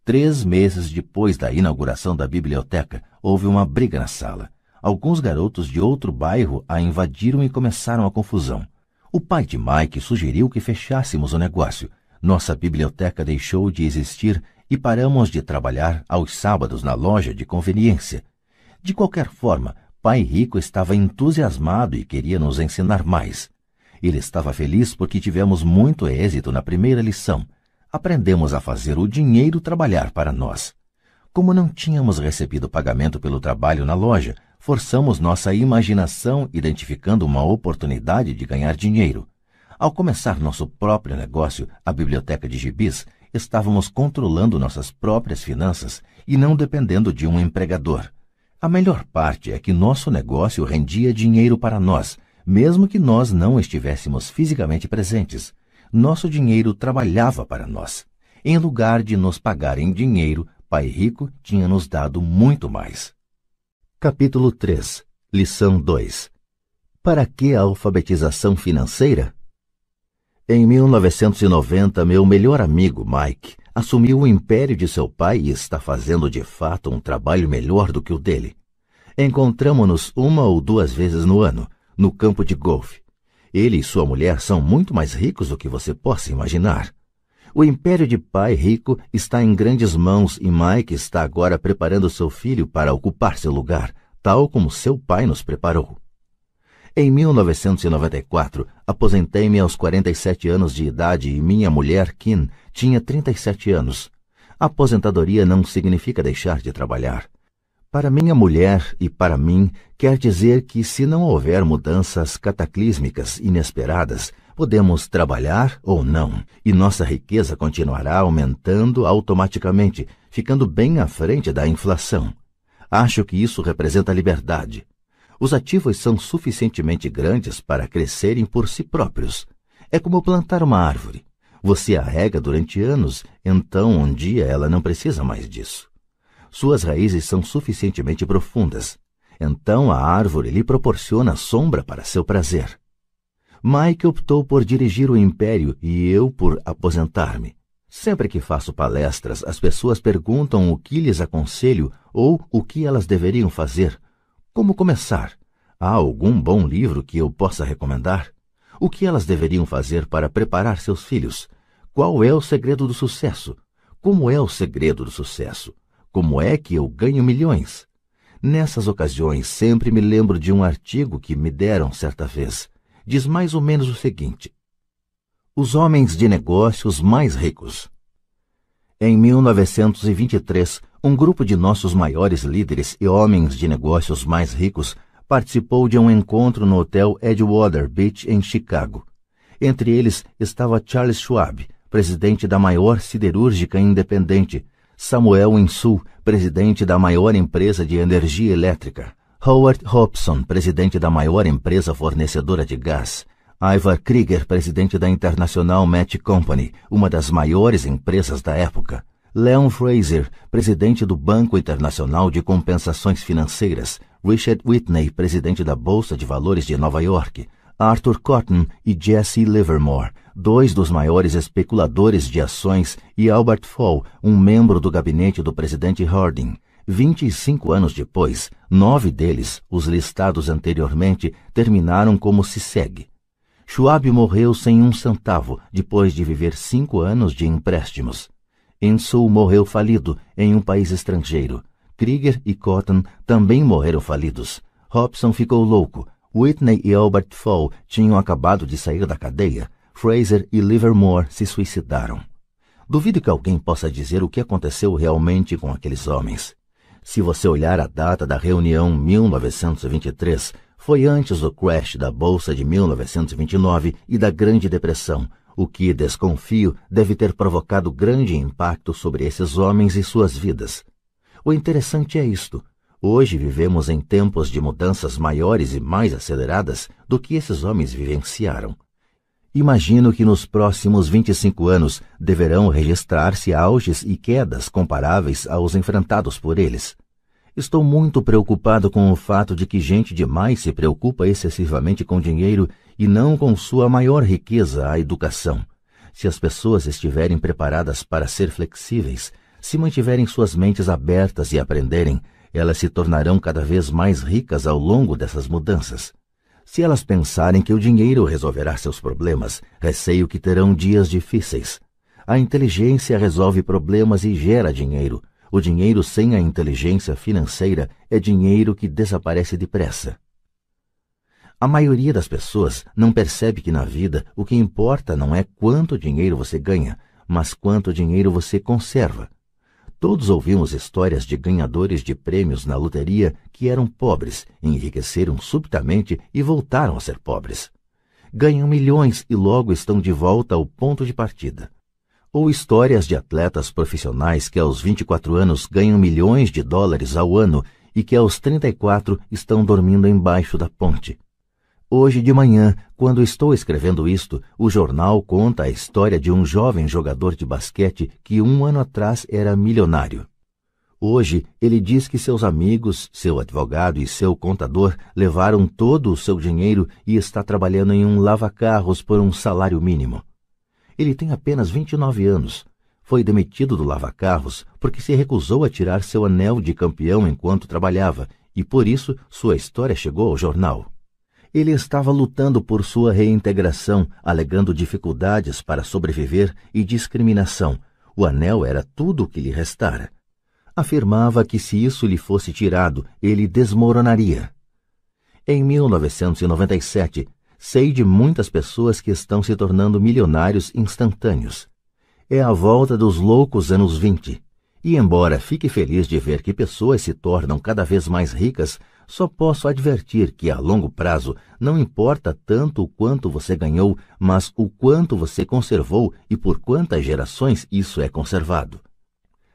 Três meses depois da inauguração da biblioteca, houve uma briga na sala. Alguns garotos de outro bairro a invadiram e começaram a confusão. O pai de Mike sugeriu que fechássemos o negócio. Nossa biblioteca deixou de existir e paramos de trabalhar aos sábados na loja de conveniência. De qualquer forma, Pai Rico estava entusiasmado e queria nos ensinar mais. Ele estava feliz porque tivemos muito êxito na primeira lição. Aprendemos a fazer o dinheiro trabalhar para nós. Como não tínhamos recebido pagamento pelo trabalho na loja, forçamos nossa imaginação identificando uma oportunidade de ganhar dinheiro. Ao começar nosso próprio negócio, a biblioteca de gibis, estávamos controlando nossas próprias finanças e não dependendo de um empregador. A melhor parte é que nosso negócio rendia dinheiro para nós, mesmo que nós não estivéssemos fisicamente presentes. Nosso dinheiro trabalhava para nós. Em lugar de nos pagar em dinheiro, Pai Rico tinha nos dado muito mais. Capítulo três. Lição dois. Para que a alfabetização financeira? Em mil novecentos e noventa, meu melhor amigo Mike assumiu o império de seu pai e está fazendo de fato um trabalho melhor do que o dele. Encontramo-nos uma ou duas vezes no ano, no campo de golfe. Ele e sua mulher são muito mais ricos do que você possa imaginar. O império de Pai Rico está em grandes mãos e Mike está agora preparando seu filho para ocupar seu lugar, tal como seu pai nos preparou. Em mil novecentos e noventa e quatro, aposentei-me aos quarenta e sete anos de idade e minha mulher, Kim, tinha trinta e sete anos. A aposentadoria não significa deixar de trabalhar. Para minha mulher e para mim, quer dizer que se não houver mudanças cataclísmicas inesperadas, podemos trabalhar ou não, e nossa riqueza continuará aumentando automaticamente, ficando bem à frente da inflação. Acho que isso representa liberdade. Os ativos são suficientemente grandes para crescerem por si próprios. É como plantar uma árvore. Você a rega durante anos, então um dia ela não precisa mais disso. Suas raízes são suficientemente profundas. Então a árvore lhe proporciona sombra para seu prazer. Mike optou por dirigir o império e eu por aposentar-me. Sempre que faço palestras, as pessoas perguntam o que lhes aconselho ou o que elas deveriam fazer. Como começar? Há algum bom livro que eu possa recomendar? O que elas deveriam fazer para preparar seus filhos? Qual é o segredo do sucesso? Como é o segredo do sucesso? Como é que eu ganho milhões? Nessas ocasiões, sempre me lembro de um artigo que me deram certa vez. Diz mais ou menos o seguinte: os homens de negócios mais ricos. Em mil novecentos e vinte e três, um grupo de nossos maiores líderes e homens de negócios mais ricos participou de um encontro no hotel Edgewater Beach, em Chicago. Entre eles estava Charles Schwab, presidente da maior siderúrgica independente, Samuel Insull, presidente da maior empresa de energia elétrica, Howard Hobson, presidente da maior empresa fornecedora de gás, Ivar Krieger, presidente da International Match Company, uma das maiores empresas da época, Leon Fraser, presidente do Banco Internacional de Compensações Financeiras, Richard Whitney, presidente da Bolsa de Valores de Nova York, Arthur Cotton e Jesse Livermore, dois dos maiores especuladores de ações, e Albert Fall, um membro do gabinete do presidente Harding. vinte e cinco anos depois, nove deles, os listados anteriormente, terminaram como se segue. Schwab morreu sem um centavo, depois de viver cinco anos de empréstimos. Insull morreu falido em um país estrangeiro. Krieger e Cotton também morreram falidos. Hobson ficou louco. Whitney e Albert Fall tinham acabado de sair da cadeia. Fraser e Livermore se suicidaram. Duvido que alguém possa dizer o que aconteceu realmente com aqueles homens. Se você olhar a data da reunião mil novecentos e vinte e três, foi antes do crash da Bolsa de mil novecentos e vinte e nove e da Grande Depressão, o que, desconfio, deve ter provocado grande impacto sobre esses homens e suas vidas. O interessante é isto. Hoje vivemos em tempos de mudanças maiores e mais aceleradas do que esses homens vivenciaram. Imagino que nos próximos vinte e cinco anos deverão registrar-se auges e quedas comparáveis aos enfrentados por eles. Estou muito preocupado com o fato de que gente demais se preocupa excessivamente com dinheiro e não com sua maior riqueza, a educação. Se as pessoas estiverem preparadas para ser flexíveis, Se mantiverem suas mentes abertas e aprenderem, elas se tornarão cada vez mais ricas ao longo dessas mudanças. Se elas pensarem que o dinheiro resolverá seus problemas, receio que terão dias difíceis. A inteligência resolve problemas e gera dinheiro. O dinheiro sem a inteligência financeira é dinheiro que desaparece depressa. A maioria das pessoas não percebe que na vida o que importa não é quanto dinheiro você ganha, mas quanto dinheiro você conserva. Todos ouvimos histórias de ganhadores de prêmios na loteria que eram pobres, enriqueceram subitamente e voltaram a ser pobres. Ganham milhões e logo estão de volta ao ponto de partida. Ou histórias de atletas profissionais que aos vinte e quatro anos ganham milhões de dólares ao ano e que aos trinta e quatro estão dormindo embaixo da ponte. Hoje de manhã, quando estou escrevendo isto, o jornal conta a história de um jovem jogador de basquete que um ano atrás era milionário. Hoje, ele diz que seus amigos, seu advogado e seu contador levaram todo o seu dinheiro e está trabalhando em um lava-carros por um salário mínimo. Ele tem apenas vinte e nove anos. Foi demitido do lava-carros porque se recusou a tirar seu anel de campeão enquanto trabalhava e, por isso, sua história chegou ao jornal. Ele estava lutando por sua reintegração, alegando dificuldades para sobreviver e discriminação. O anel era tudo o que lhe restara. Afirmava que se isso lhe fosse tirado, ele desmoronaria. Em mil novecentos e noventa e sete, sei de muitas pessoas que estão se tornando milionários instantâneos. É a volta dos loucos anos vinte. E embora fique feliz de ver que pessoas se tornam cada vez mais ricas, só posso advertir que, a longo prazo, não importa tanto o quanto você ganhou, mas o quanto você conservou e por quantas gerações isso é conservado.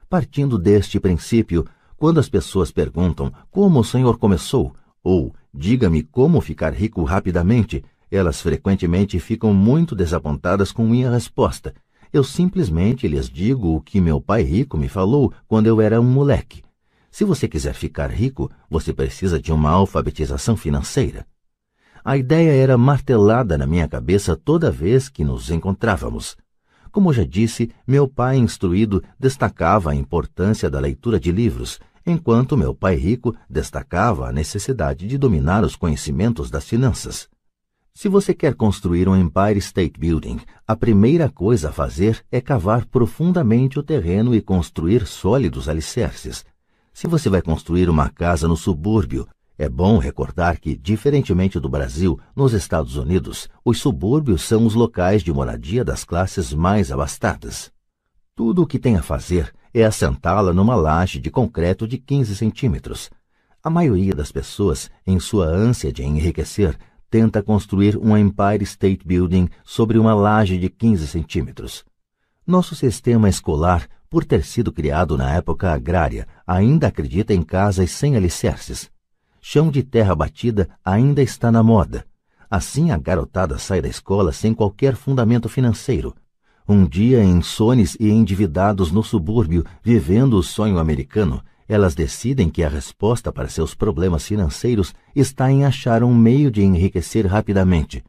Partindo deste princípio, quando as pessoas perguntam como o senhor começou, ou diga-me como ficar rico rapidamente, elas frequentemente ficam muito desapontadas com minha resposta. Eu simplesmente lhes digo o que meu pai rico me falou quando eu era um moleque. Se você quiser ficar rico, você precisa de uma alfabetização financeira. A ideia era martelada na minha cabeça toda vez que nos encontrávamos. Como já disse, meu pai instruído destacava a importância da leitura de livros, enquanto meu pai rico destacava a necessidade de dominar os conhecimentos das finanças. Se você quer construir um Empire State Building, a primeira coisa a fazer é cavar profundamente o terreno e construir sólidos alicerces. Se você vai construir uma casa no subúrbio, é bom recordar que, diferentemente do Brasil, nos Estados Unidos, os subúrbios são os locais de moradia das classes mais abastadas. Tudo o que tem a fazer é assentá-la numa laje de concreto de quinze centímetros. A maioria das pessoas, em sua ânsia de enriquecer, tenta construir um Empire State Building sobre uma laje de quinze centímetros. Nosso sistema escolar, por ter sido criado na época agrária, ainda acredita em casas sem alicerces. Chão de terra batida ainda está na moda. Assim a garotada sai da escola sem qualquer fundamento financeiro. Um dia, insones e endividados no subúrbio, vivendo o sonho americano, elas decidem que a resposta para seus problemas financeiros está em achar um meio de enriquecer rapidamente.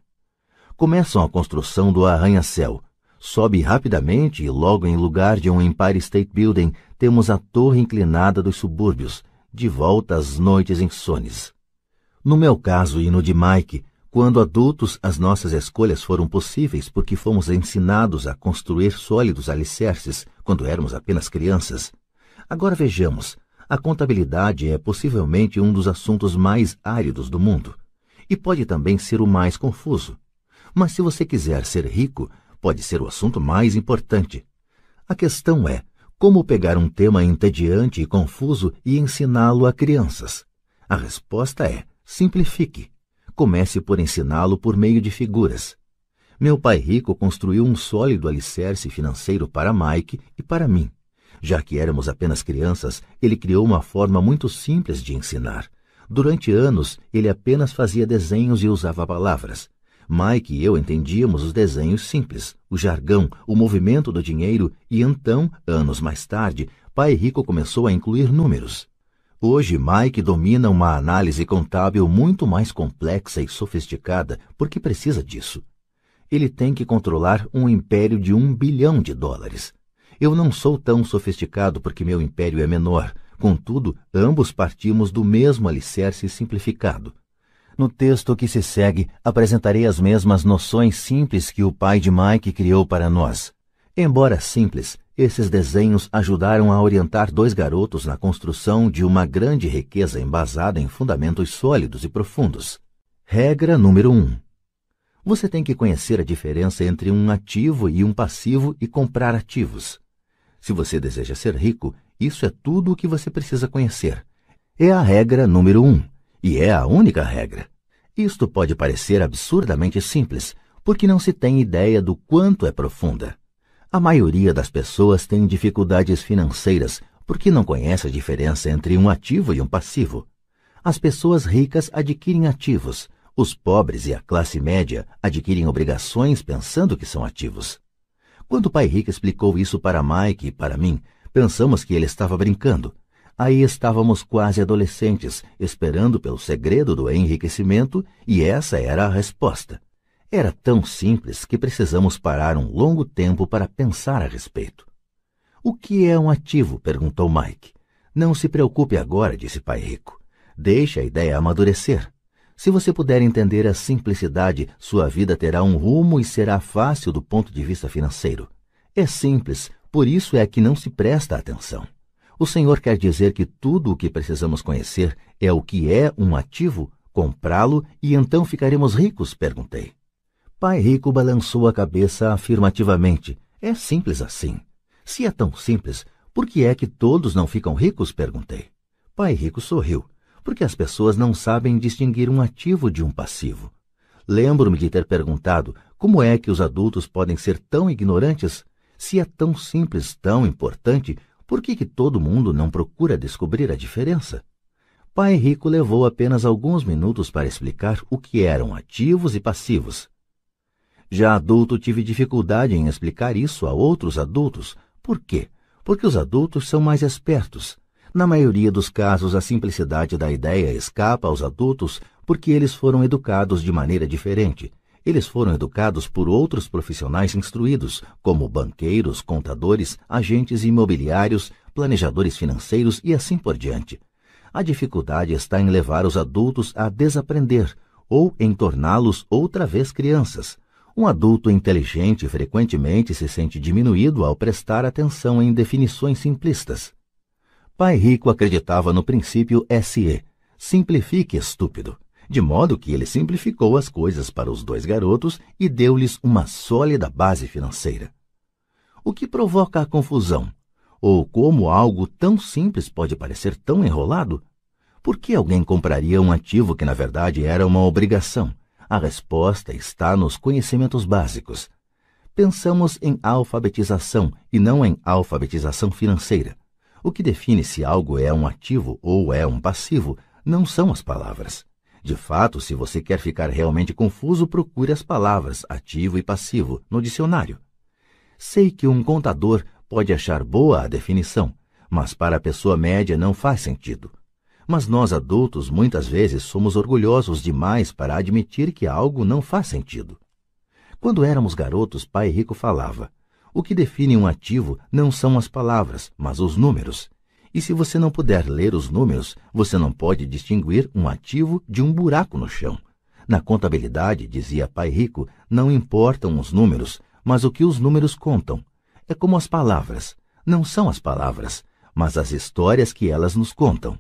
Começam a construção do arranha-céu. Sobe rapidamente e logo em lugar de um Empire State Building temos a torre inclinada dos subúrbios, de volta às noites insones. No meu caso e no de Mike, quando adultos as nossas escolhas foram possíveis porque fomos ensinados a construir sólidos alicerces quando éramos apenas crianças. Agora vejamos, a contabilidade é possivelmente um dos assuntos mais áridos do mundo e pode também ser o mais confuso. Mas se você quiser ser rico, pode ser o assunto mais importante. A questão é como pegar um tema entediante e confuso e ensiná-lo a crianças. A resposta é, simplifique. Comece por ensiná-lo por meio de figuras. Meu pai rico construiu um sólido alicerce financeiro para Mike e para mim. Já que éramos apenas crianças, ele criou uma forma muito simples de ensinar. Durante anos, ele apenas fazia desenhos e usava palavras. Mike e eu entendíamos os desenhos simples, o jargão, o movimento do dinheiro e então, anos mais tarde, Pai Rico começou a incluir números. Hoje, Mike domina uma análise contábil muito mais complexa e sofisticada porque precisa disso. Ele tem que controlar um império de um bilhão de dólares. Eu não sou tão sofisticado porque meu império é menor. Contudo, ambos partimos do mesmo alicerce simplificado. No texto que se segue, apresentarei as mesmas noções simples que o pai de Mike criou para nós. Embora simples, esses desenhos ajudaram a orientar dois garotos na construção de uma grande riqueza embasada em fundamentos sólidos e profundos. Regra número um. Você tem que conhecer a diferença entre um ativo e um passivo e comprar ativos. Se você deseja ser rico, isso é tudo o que você precisa conhecer. É a regra número um. E é a única regra. Isto pode parecer absurdamente simples, porque não se tem ideia do quanto é profunda. A maioria das pessoas tem dificuldades financeiras porque não conhece a diferença entre um ativo e um passivo. As pessoas ricas adquirem ativos. Os pobres e a classe média adquirem obrigações pensando que são ativos. Quando o Pai Rico explicou isso para Mike e para mim, pensamos que ele estava brincando. Aí estávamos quase adolescentes, esperando pelo segredo do enriquecimento, e essa era a resposta. Era tão simples que precisamos parar um longo tempo para pensar a respeito. O que é um ativo? Perguntou Mike. Não se preocupe agora, disse Pai Rico. Deixe a ideia amadurecer. Se você puder entender a simplicidade, sua vida terá um rumo e será fácil do ponto de vista financeiro. É simples, por isso é que não se presta atenção. O Senhor quer dizer que tudo o que precisamos conhecer é o que é um ativo, comprá-lo e então ficaremos ricos, perguntei. Pai Rico balançou a cabeça afirmativamente. É simples assim. Se é tão simples, por que é que todos não ficam ricos, perguntei. Pai Rico sorriu. Porque as pessoas não sabem distinguir um ativo de um passivo. Lembro-me de ter perguntado como é que os adultos podem ser tão ignorantes? Se é tão simples, tão importante, por que que todo mundo não procura descobrir a diferença? Pai Rico levou apenas alguns minutos para explicar o que eram ativos e passivos. Já adulto, tive dificuldade em explicar isso a outros adultos. Por quê? Porque os adultos são mais espertos. Na maioria dos casos, a simplicidade da ideia escapa aos adultos porque eles foram educados de maneira diferente. Eles foram educados por outros profissionais instruídos, como banqueiros, contadores, agentes imobiliários, planejadores financeiros e assim por diante. A dificuldade está em levar os adultos a desaprender, ou em torná-los outra vez crianças. Um adulto inteligente frequentemente se sente diminuído ao prestar atenção em definições simplistas. Pai Rico acreditava no princípio S E, simplifique estúpido. De modo que ele simplificou as coisas para os dois garotos e deu-lhes uma sólida base financeira. O que provoca a confusão? Ou como algo tão simples pode parecer tão enrolado? Por que alguém compraria um ativo que na verdade era uma obrigação? A resposta está nos conhecimentos básicos. Pensamos em alfabetização e não em alfabetização financeira. O que define se algo é um ativo ou é um passivo não são as palavras. De fato, se você quer ficar realmente confuso, procure as palavras ativo e passivo no dicionário. Sei que um contador pode achar boa a definição, mas para a pessoa média não faz sentido. Mas nós adultos muitas vezes somos orgulhosos demais para admitir que algo não faz sentido. Quando éramos garotos, Pai Rico falava: o que define um ativo não são as palavras, mas os números. E se você não puder ler os números, você não pode distinguir um ativo de um buraco no chão. Na contabilidade, dizia Pai Rico, não importam os números, mas o que os números contam. É como as palavras. Não são as palavras, mas as histórias que elas nos contam.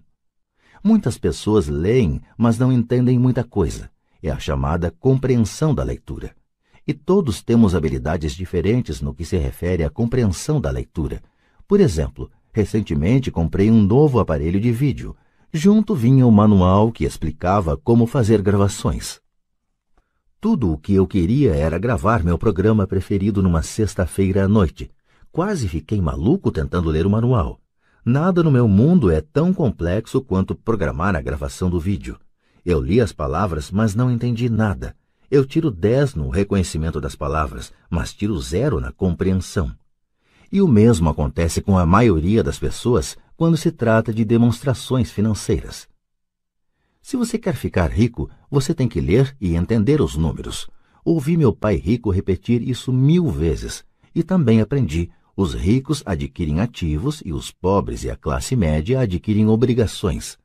Muitas pessoas leem, mas não entendem muita coisa. É a chamada compreensão da leitura. E todos temos habilidades diferentes no que se refere à compreensão da leitura. Por exemplo, recentemente comprei um novo aparelho de vídeo. Junto vinha um manual que explicava como fazer gravações. Tudo o que eu queria era gravar meu programa preferido numa sexta-feira à noite. Quase fiquei maluco tentando ler o manual. Nada no meu mundo é tão complexo quanto programar a gravação do vídeo. Eu li as palavras, mas não entendi nada. Eu tiro dez no reconhecimento das palavras, mas tiro zero na compreensão. E o mesmo acontece com a maioria das pessoas quando se trata de demonstrações financeiras. Se você quer ficar rico, você tem que ler e entender os números. Ouvi meu Pai Rico repetir isso mil vezes e também aprendi Os ricos adquirem ativos e os pobres e a classe média adquirem obrigações.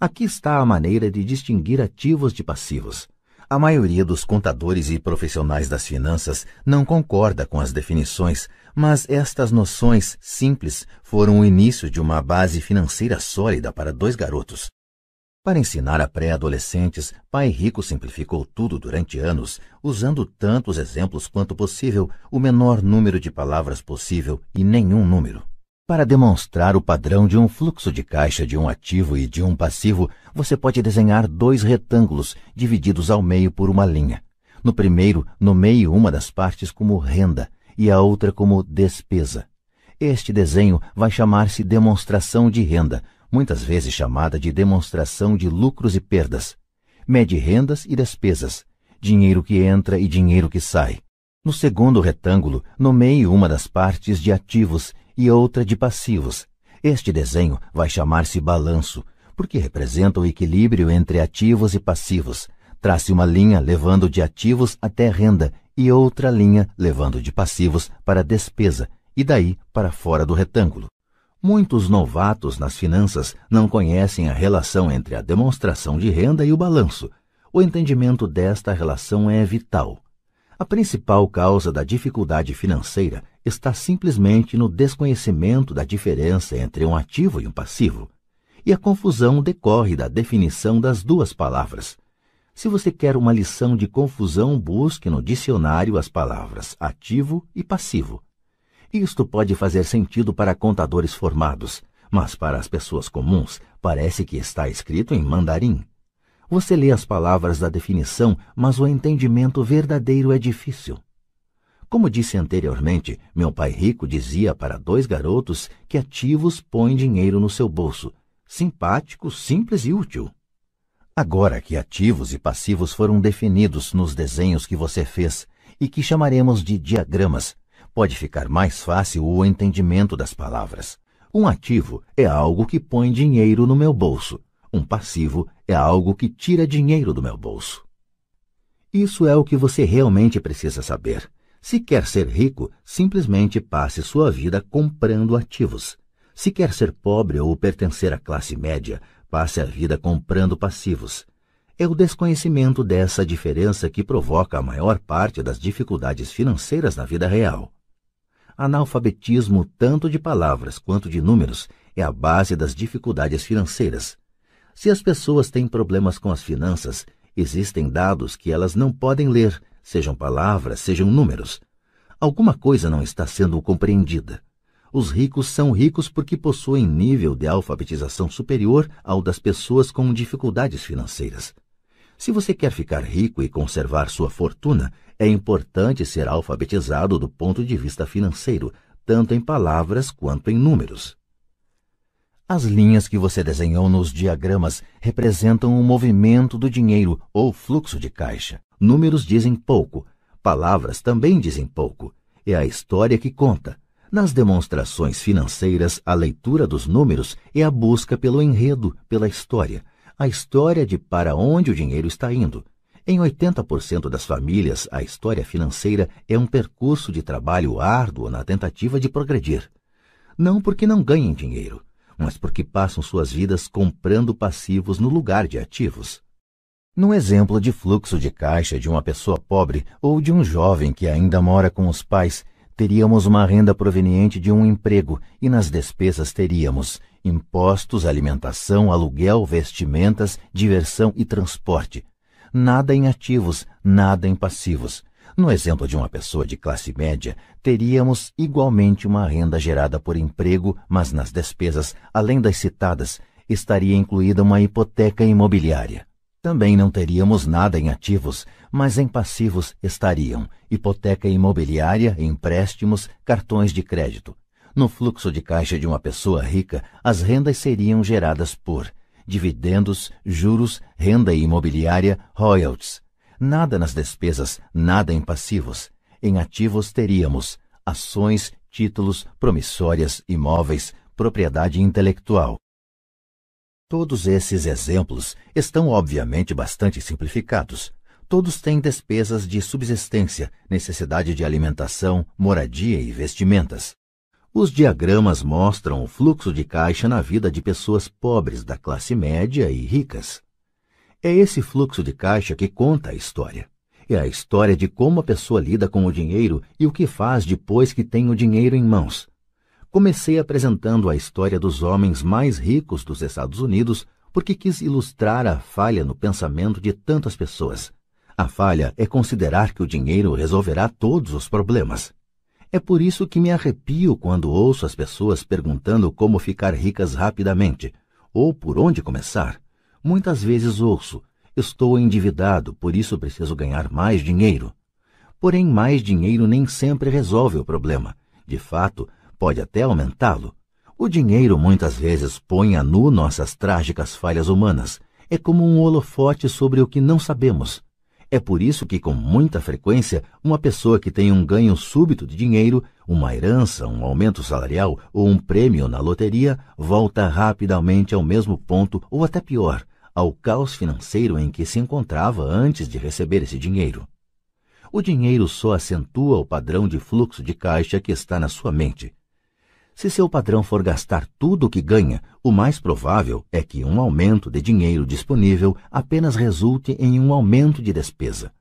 Aqui está a maneira de distinguir ativos de passivos. A maioria dos contadores e profissionais das finanças não concorda com as definições, mas estas noções simples foram o início de uma base financeira sólida para dois garotos. Para ensinar a pré-adolescentes, Pai Rico simplificou tudo durante anos, usando tantos exemplos quanto possível, o menor número de palavras possível e nenhum número. Para demonstrar o padrão de um fluxo de caixa de um ativo e de um passivo, você pode desenhar dois retângulos divididos ao meio por uma linha. No primeiro, nomeie uma das partes como renda e a outra como despesa. Este desenho vai chamar-se demonstração de renda, muitas vezes chamada de demonstração de lucros e perdas. Mede rendas e despesas, dinheiro que entra e dinheiro que sai. No segundo retângulo, nomeie uma das partes de ativos e outra de passivos. Este desenho vai chamar-se balanço, porque representa o equilíbrio entre ativos e passivos. Trace uma linha levando de ativos até renda e outra linha levando de passivos para despesa e daí para fora do retângulo. Muitos novatos nas finanças não conhecem a relação entre a demonstração de renda e o balanço. O entendimento desta relação é vital. A principal causa da dificuldade financeira está simplesmente no desconhecimento da diferença entre um ativo e um passivo, e a confusão decorre da definição das duas palavras. Se você quer uma lição de confusão, busque no dicionário as palavras ativo e passivo. Isto pode fazer sentido para contadores formados, mas para as pessoas comuns parece que está escrito em mandarim. Você lê as palavras da definição, mas o entendimento verdadeiro é difícil. Como disse anteriormente, meu pai rico dizia para dois garotos que ativos põem dinheiro no seu bolso. Simpático, simples e útil. Agora que ativos e passivos foram definidos nos desenhos que você fez e que chamaremos de diagramas, pode ficar mais fácil o entendimento das palavras. Um ativo é algo que põe dinheiro no meu bolso. Um passivo é algo que tira dinheiro do meu bolso. Isso é o que você realmente precisa saber. Se quer ser rico, simplesmente passe sua vida comprando ativos. Se quer ser pobre ou pertencer à classe média, passe a vida comprando passivos. É o desconhecimento dessa diferença que provoca a maior parte das dificuldades financeiras na vida real. Analfabetismo, tanto de palavras quanto de números, é a base das dificuldades financeiras. Se as pessoas têm problemas com as finanças, existem dados que elas não podem ler, sejam palavras, sejam números. Alguma coisa não está sendo compreendida. Os ricos são ricos porque possuem nível de alfabetização superior ao das pessoas com dificuldades financeiras. Se você quer ficar rico e conservar sua fortuna, é importante ser alfabetizado do ponto de vista financeiro, tanto em palavras quanto em números. As linhas que você desenhou nos diagramas representam o movimento do dinheiro ou fluxo de caixa. Números dizem pouco. Palavras também dizem pouco. É a história que conta. Nas demonstrações financeiras, a leitura dos números é a busca pelo enredo, pela história. A história de para onde o dinheiro está indo. Em oitenta por cento das famílias, a história financeira é um percurso de trabalho árduo na tentativa de progredir. Não porque não ganhem dinheiro, mas porque passam suas vidas comprando passivos no lugar de ativos. Num exemplo de fluxo de caixa de uma pessoa pobre ou de um jovem que ainda mora com os pais, teríamos uma renda proveniente de um emprego e nas despesas teríamos impostos, alimentação, aluguel, vestimentas, diversão e transporte. Nada em ativos, nada em passivos. No exemplo de uma pessoa de classe média, teríamos igualmente uma renda gerada por emprego, mas nas despesas, além das citadas, estaria incluída uma hipoteca imobiliária. Também não teríamos nada em ativos, mas em passivos estariam hipoteca imobiliária, empréstimos, cartões de crédito. No fluxo de caixa de uma pessoa rica, as rendas seriam geradas por dividendos, juros, renda imobiliária, royalties. Nada nas despesas, nada em passivos. Em ativos teríamos ações, títulos, promissórias, imóveis, propriedade intelectual. Todos esses exemplos estão obviamente bastante simplificados. Todos têm despesas de subsistência, necessidade de alimentação, moradia e vestimentas. Os diagramas mostram o fluxo de caixa na vida de pessoas pobres da classe média e ricas. É esse fluxo de caixa que conta a história. É a história de como a pessoa lida com o dinheiro e o que faz depois que tem o dinheiro em mãos. Comecei apresentando a história dos homens mais ricos dos Estados Unidos porque quis ilustrar a falha no pensamento de tantas pessoas. A falha é considerar que o dinheiro resolverá todos os problemas. É por isso que me arrepio quando ouço as pessoas perguntando como ficar ricas rapidamente ou por onde começar. Muitas vezes ouço, estou endividado, por isso preciso ganhar mais dinheiro. Porém, mais dinheiro nem sempre resolve o problema. De fato, pode até aumentá-lo. O dinheiro muitas vezes põe a nu nossas trágicas falhas humanas. É como um holofote sobre o que não sabemos. É por isso que, com muita frequência, uma pessoa que tem um ganho súbito de dinheiro, uma herança, um aumento salarial ou um prêmio na loteria, volta rapidamente ao mesmo ponto ou até pior, ao caos financeiro em que se encontrava antes de receber esse dinheiro. O dinheiro só acentua o padrão de fluxo de caixa que está na sua mente. Se seu padrão for gastar tudo o que ganha, o mais provável é que um aumento de dinheiro disponível apenas resulte em um aumento de despesa.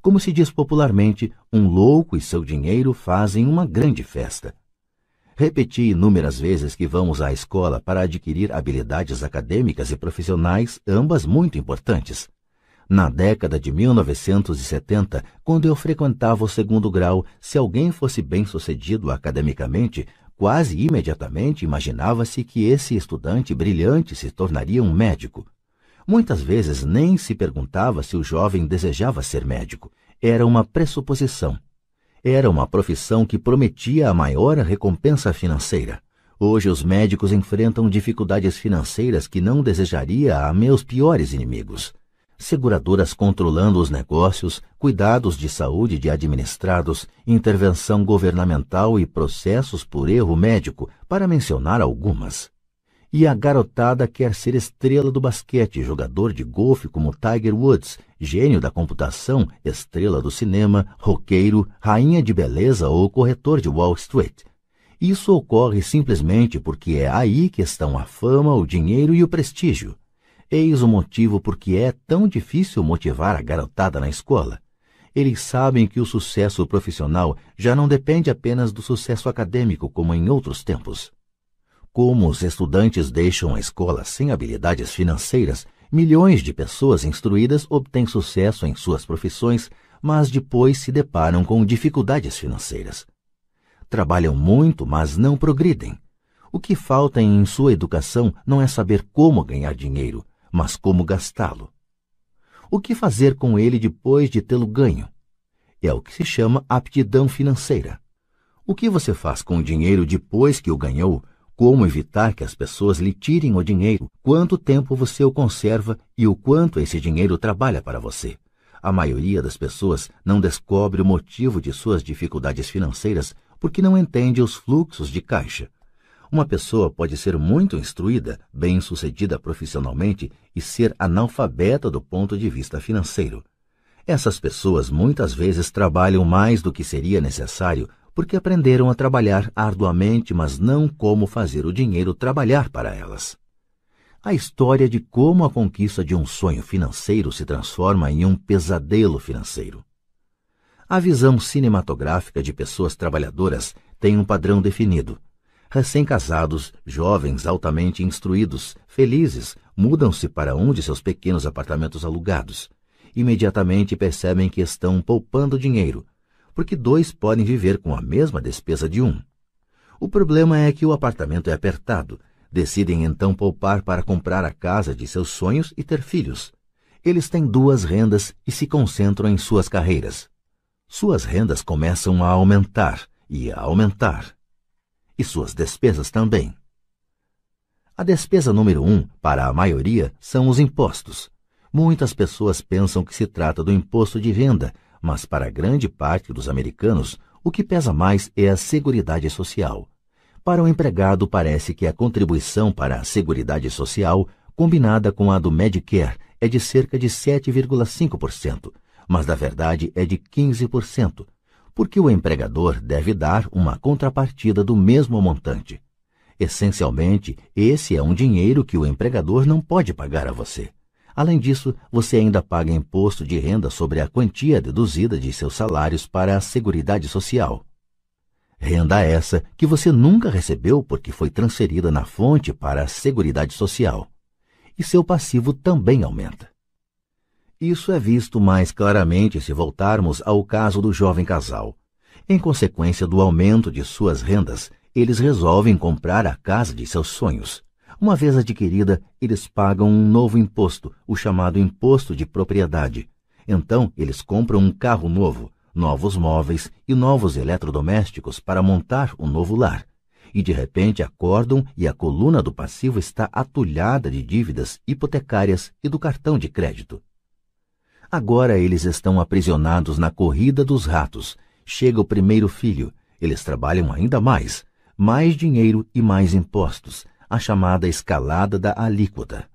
Como se diz popularmente, um louco e seu dinheiro fazem uma grande festa. Repeti inúmeras vezes que vamos à escola para adquirir habilidades acadêmicas e profissionais, ambas muito importantes. Na década de mil novecentos e setenta, quando eu frequentava o segundo grau, se alguém fosse bem-sucedido academicamente, quase imediatamente imaginava-se que esse estudante brilhante se tornaria um médico. Muitas vezes nem se perguntava se o jovem desejava ser médico. Era uma pressuposição. Era uma profissão que prometia a maior recompensa financeira. Hoje os médicos enfrentam dificuldades financeiras que não desejaria a meus piores inimigos. Seguradoras controlando os negócios, cuidados de saúde de administrados, intervenção governamental e processos por erro médico, para mencionar algumas. E a garotada quer ser estrela do basquete, jogador de golfe como Tiger Woods, gênio da computação, estrela do cinema, roqueiro, rainha de beleza ou corretor de Wall Street. Isso ocorre simplesmente porque é aí que estão a fama, o dinheiro e o prestígio. Eis o motivo por que é tão difícil motivar a garotada na escola. Eles sabem que o sucesso profissional já não depende apenas do sucesso acadêmico como em outros tempos. Como os estudantes deixam a escola sem habilidades financeiras, milhões de pessoas instruídas obtêm sucesso em suas profissões, mas depois se deparam com dificuldades financeiras. Trabalham muito, mas não progridem. O que falta em sua educação não é saber como ganhar dinheiro, mas como gastá-lo. O que fazer com ele depois de tê-lo ganho? É o que se chama aptidão financeira. O que você faz com o dinheiro depois que o ganhou? Como evitar que as pessoas lhe tirem o dinheiro, quanto tempo você o conserva e o quanto esse dinheiro trabalha para você. A maioria das pessoas não descobre o motivo de suas dificuldades financeiras porque não entende os fluxos de caixa. Uma pessoa pode ser muito instruída, bem-sucedida profissionalmente e ser analfabeta do ponto de vista financeiro. Essas pessoas muitas vezes trabalham mais do que seria necessário porque aprenderam a trabalhar arduamente, mas não como fazer o dinheiro trabalhar para elas. A história de como a conquista de um sonho financeiro se transforma em um pesadelo financeiro. A visão cinematográfica de pessoas trabalhadoras tem um padrão definido. Recém-casados, jovens altamente instruídos, felizes, mudam-se para um de seus pequenos apartamentos alugados. Imediatamente percebem que estão poupando dinheiro, porque dois podem viver com a mesma despesa de um. O problema é que o apartamento é apertado. Decidem então poupar para comprar a casa de seus sonhos e ter filhos. Eles têm duas rendas e se concentram em suas carreiras. Suas rendas começam a aumentar e a aumentar. E suas despesas também. A despesa número um, para a maioria, são os impostos. Muitas pessoas pensam que se trata do imposto de renda, mas para grande parte dos americanos, o que pesa mais é a Seguridade Social. Para o empregado, parece que a contribuição para a Seguridade Social, combinada com a do Medicare, é de cerca de sete vírgula cinco por cento, mas na verdade é de quinze por cento. porque o empregador deve dar uma contrapartida do mesmo montante. Essencialmente, esse é um dinheiro que o empregador não pode pagar a você. Além disso, você ainda paga imposto de renda sobre a quantia deduzida de seus salários para a Seguridade Social. Renda essa que você nunca recebeu porque foi transferida na fonte para a Seguridade Social. E seu passivo também aumenta. Isso é visto mais claramente se voltarmos ao caso do jovem casal. Em consequência do aumento de suas rendas, eles resolvem comprar a casa de seus sonhos. Uma vez adquirida, eles pagam um novo imposto, o chamado imposto de propriedade. Então, eles compram um carro novo, novos móveis e novos eletrodomésticos para montar um novo lar. E de repente acordam e a coluna do passivo está atulhada de dívidas hipotecárias e do cartão de crédito. Agora eles estão aprisionados na corrida dos ratos. Chega o primeiro filho, eles trabalham ainda mais, mais dinheiro e mais impostos, a chamada escalada da alíquota.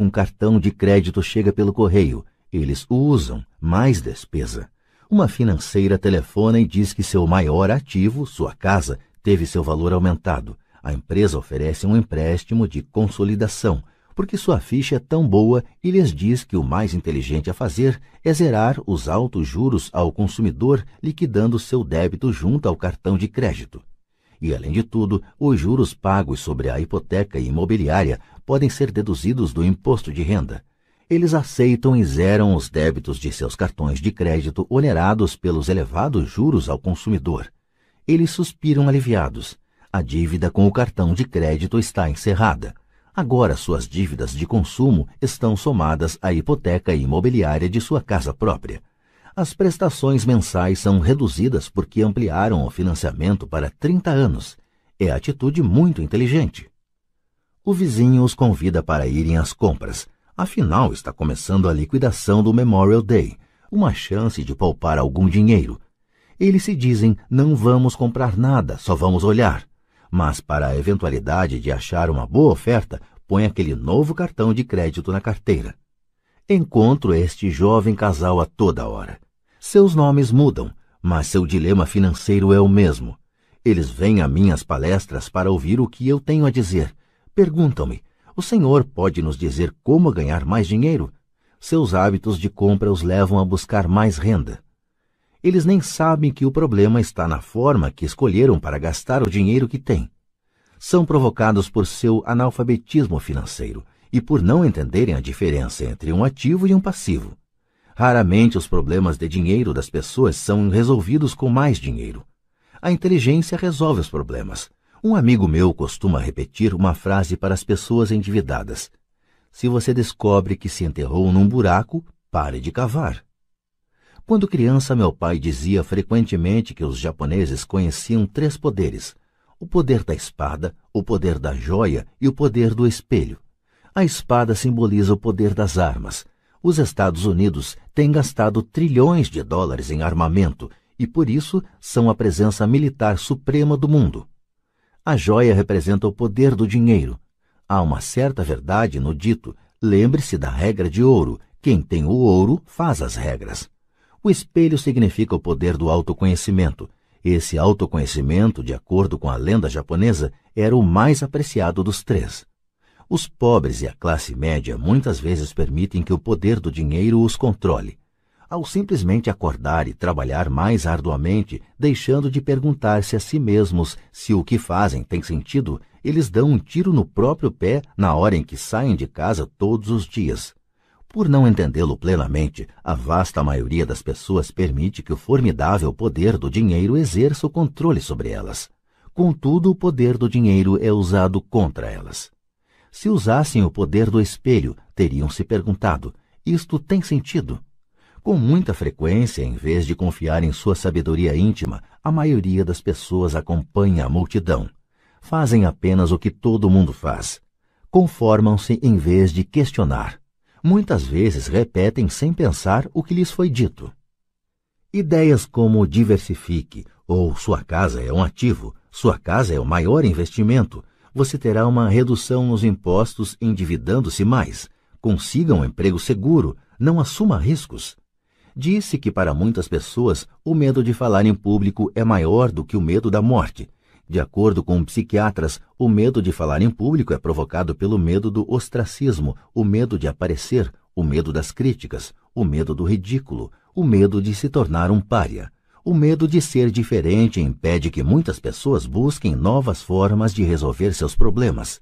Um cartão de crédito chega pelo correio, eles o usam, mais despesa. Uma financeira telefona e diz que seu maior ativo, sua casa, teve seu valor aumentado. A empresa oferece um empréstimo de consolidação, porque sua ficha é tão boa e lhes diz que o mais inteligente a fazer é zerar os altos juros ao consumidor, liquidando seu débito junto ao cartão de crédito. E, além de tudo, os juros pagos sobre a hipoteca imobiliária podem ser deduzidos do imposto de renda. Eles aceitam e zeram os débitos de seus cartões de crédito onerados pelos elevados juros ao consumidor. Eles suspiram aliviados. A dívida com o cartão de crédito está encerrada. Agora suas dívidas de consumo estão somadas à hipoteca imobiliária de sua casa própria. As prestações mensais são reduzidas porque ampliaram o financiamento para trinta anos. É atitude muito inteligente. O vizinho os convida para irem às compras. Afinal, está começando a liquidação do Memorial Day, uma chance de poupar algum dinheiro. Eles se dizem, não vamos comprar nada, só vamos olhar. Mas para a eventualidade de achar uma boa oferta, põe aquele novo cartão de crédito na carteira. Encontro este jovem casal a toda hora. Seus nomes mudam, mas seu dilema financeiro é o mesmo. Eles vêm a minhas palestras para ouvir o que eu tenho a dizer. Perguntam-me, o senhor pode nos dizer como ganhar mais dinheiro? Seus hábitos de compra os levam a buscar mais renda. Eles nem sabem que o problema está na forma que escolheram para gastar o dinheiro que têm. São provocados por seu analfabetismo financeiro e por não entenderem a diferença entre um ativo e um passivo. Raramente os problemas de dinheiro das pessoas são resolvidos com mais dinheiro. A inteligência resolve os problemas. Um amigo meu costuma repetir uma frase para as pessoas endividadas. Se você descobre que se enterrou num buraco, pare de cavar. Quando criança, meu pai dizia frequentemente que os japoneses conheciam três poderes: o poder da espada, o poder da joia e o poder do espelho. A espada simboliza o poder das armas. Os Estados Unidos têm gastado trilhões de dólares em armamento e, por isso, são a presença militar suprema do mundo. A joia representa o poder do dinheiro. Há uma certa verdade no dito: lembre-se da regra de ouro, quem tem o ouro faz as regras. O espelho significa o poder do autoconhecimento. Esse autoconhecimento, de acordo com a lenda japonesa, era o mais apreciado dos três. Os pobres e a classe média muitas vezes permitem que o poder do dinheiro os controle. Ao simplesmente acordar e trabalhar mais arduamente, deixando de perguntar-se a si mesmos se o que fazem tem sentido, eles dão um tiro no próprio pé na hora em que saem de casa todos os dias. Por não entendê-lo plenamente, a vasta maioria das pessoas permite que o formidável poder do dinheiro exerça o controle sobre elas. Contudo, o poder do dinheiro é usado contra elas. Se usassem o poder do espelho, teriam se perguntado: isto tem sentido? Com muita frequência, em vez de confiar em sua sabedoria íntima, a maioria das pessoas acompanha a multidão. Fazem apenas o que todo mundo faz. Conformam-se em vez de questionar. Muitas vezes repetem sem pensar o que lhes foi dito. Ideias como diversifique ou sua casa é um ativo, sua casa é o maior investimento, você terá uma redução nos impostos endividando-se mais, consiga um emprego seguro, não assuma riscos. disse que para muitas pessoas o medo de falar em público é maior do que o medo da morte. De acordo com psiquiatras, o medo de falar em público é provocado pelo medo do ostracismo, o medo de aparecer, o medo das críticas, o medo do ridículo, o medo de se tornar um pária. O medo de ser diferente impede que muitas pessoas busquem novas formas de resolver seus problemas.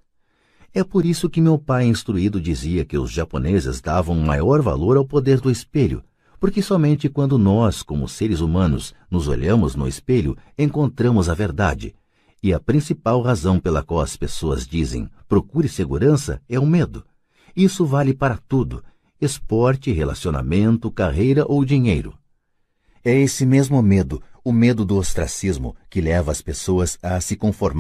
É por isso que meu pai instruído dizia que os japoneses davam maior valor ao poder do espelho, porque somente quando nós, como seres humanos, nos olhamos no espelho, encontramos a verdade. E a principal razão pela qual as pessoas dizem procure segurança é o medo. Isso vale para tudo: esporte, relacionamento, carreira ou dinheiro. É esse mesmo medo, o medo do ostracismo, que leva as pessoas a se conformar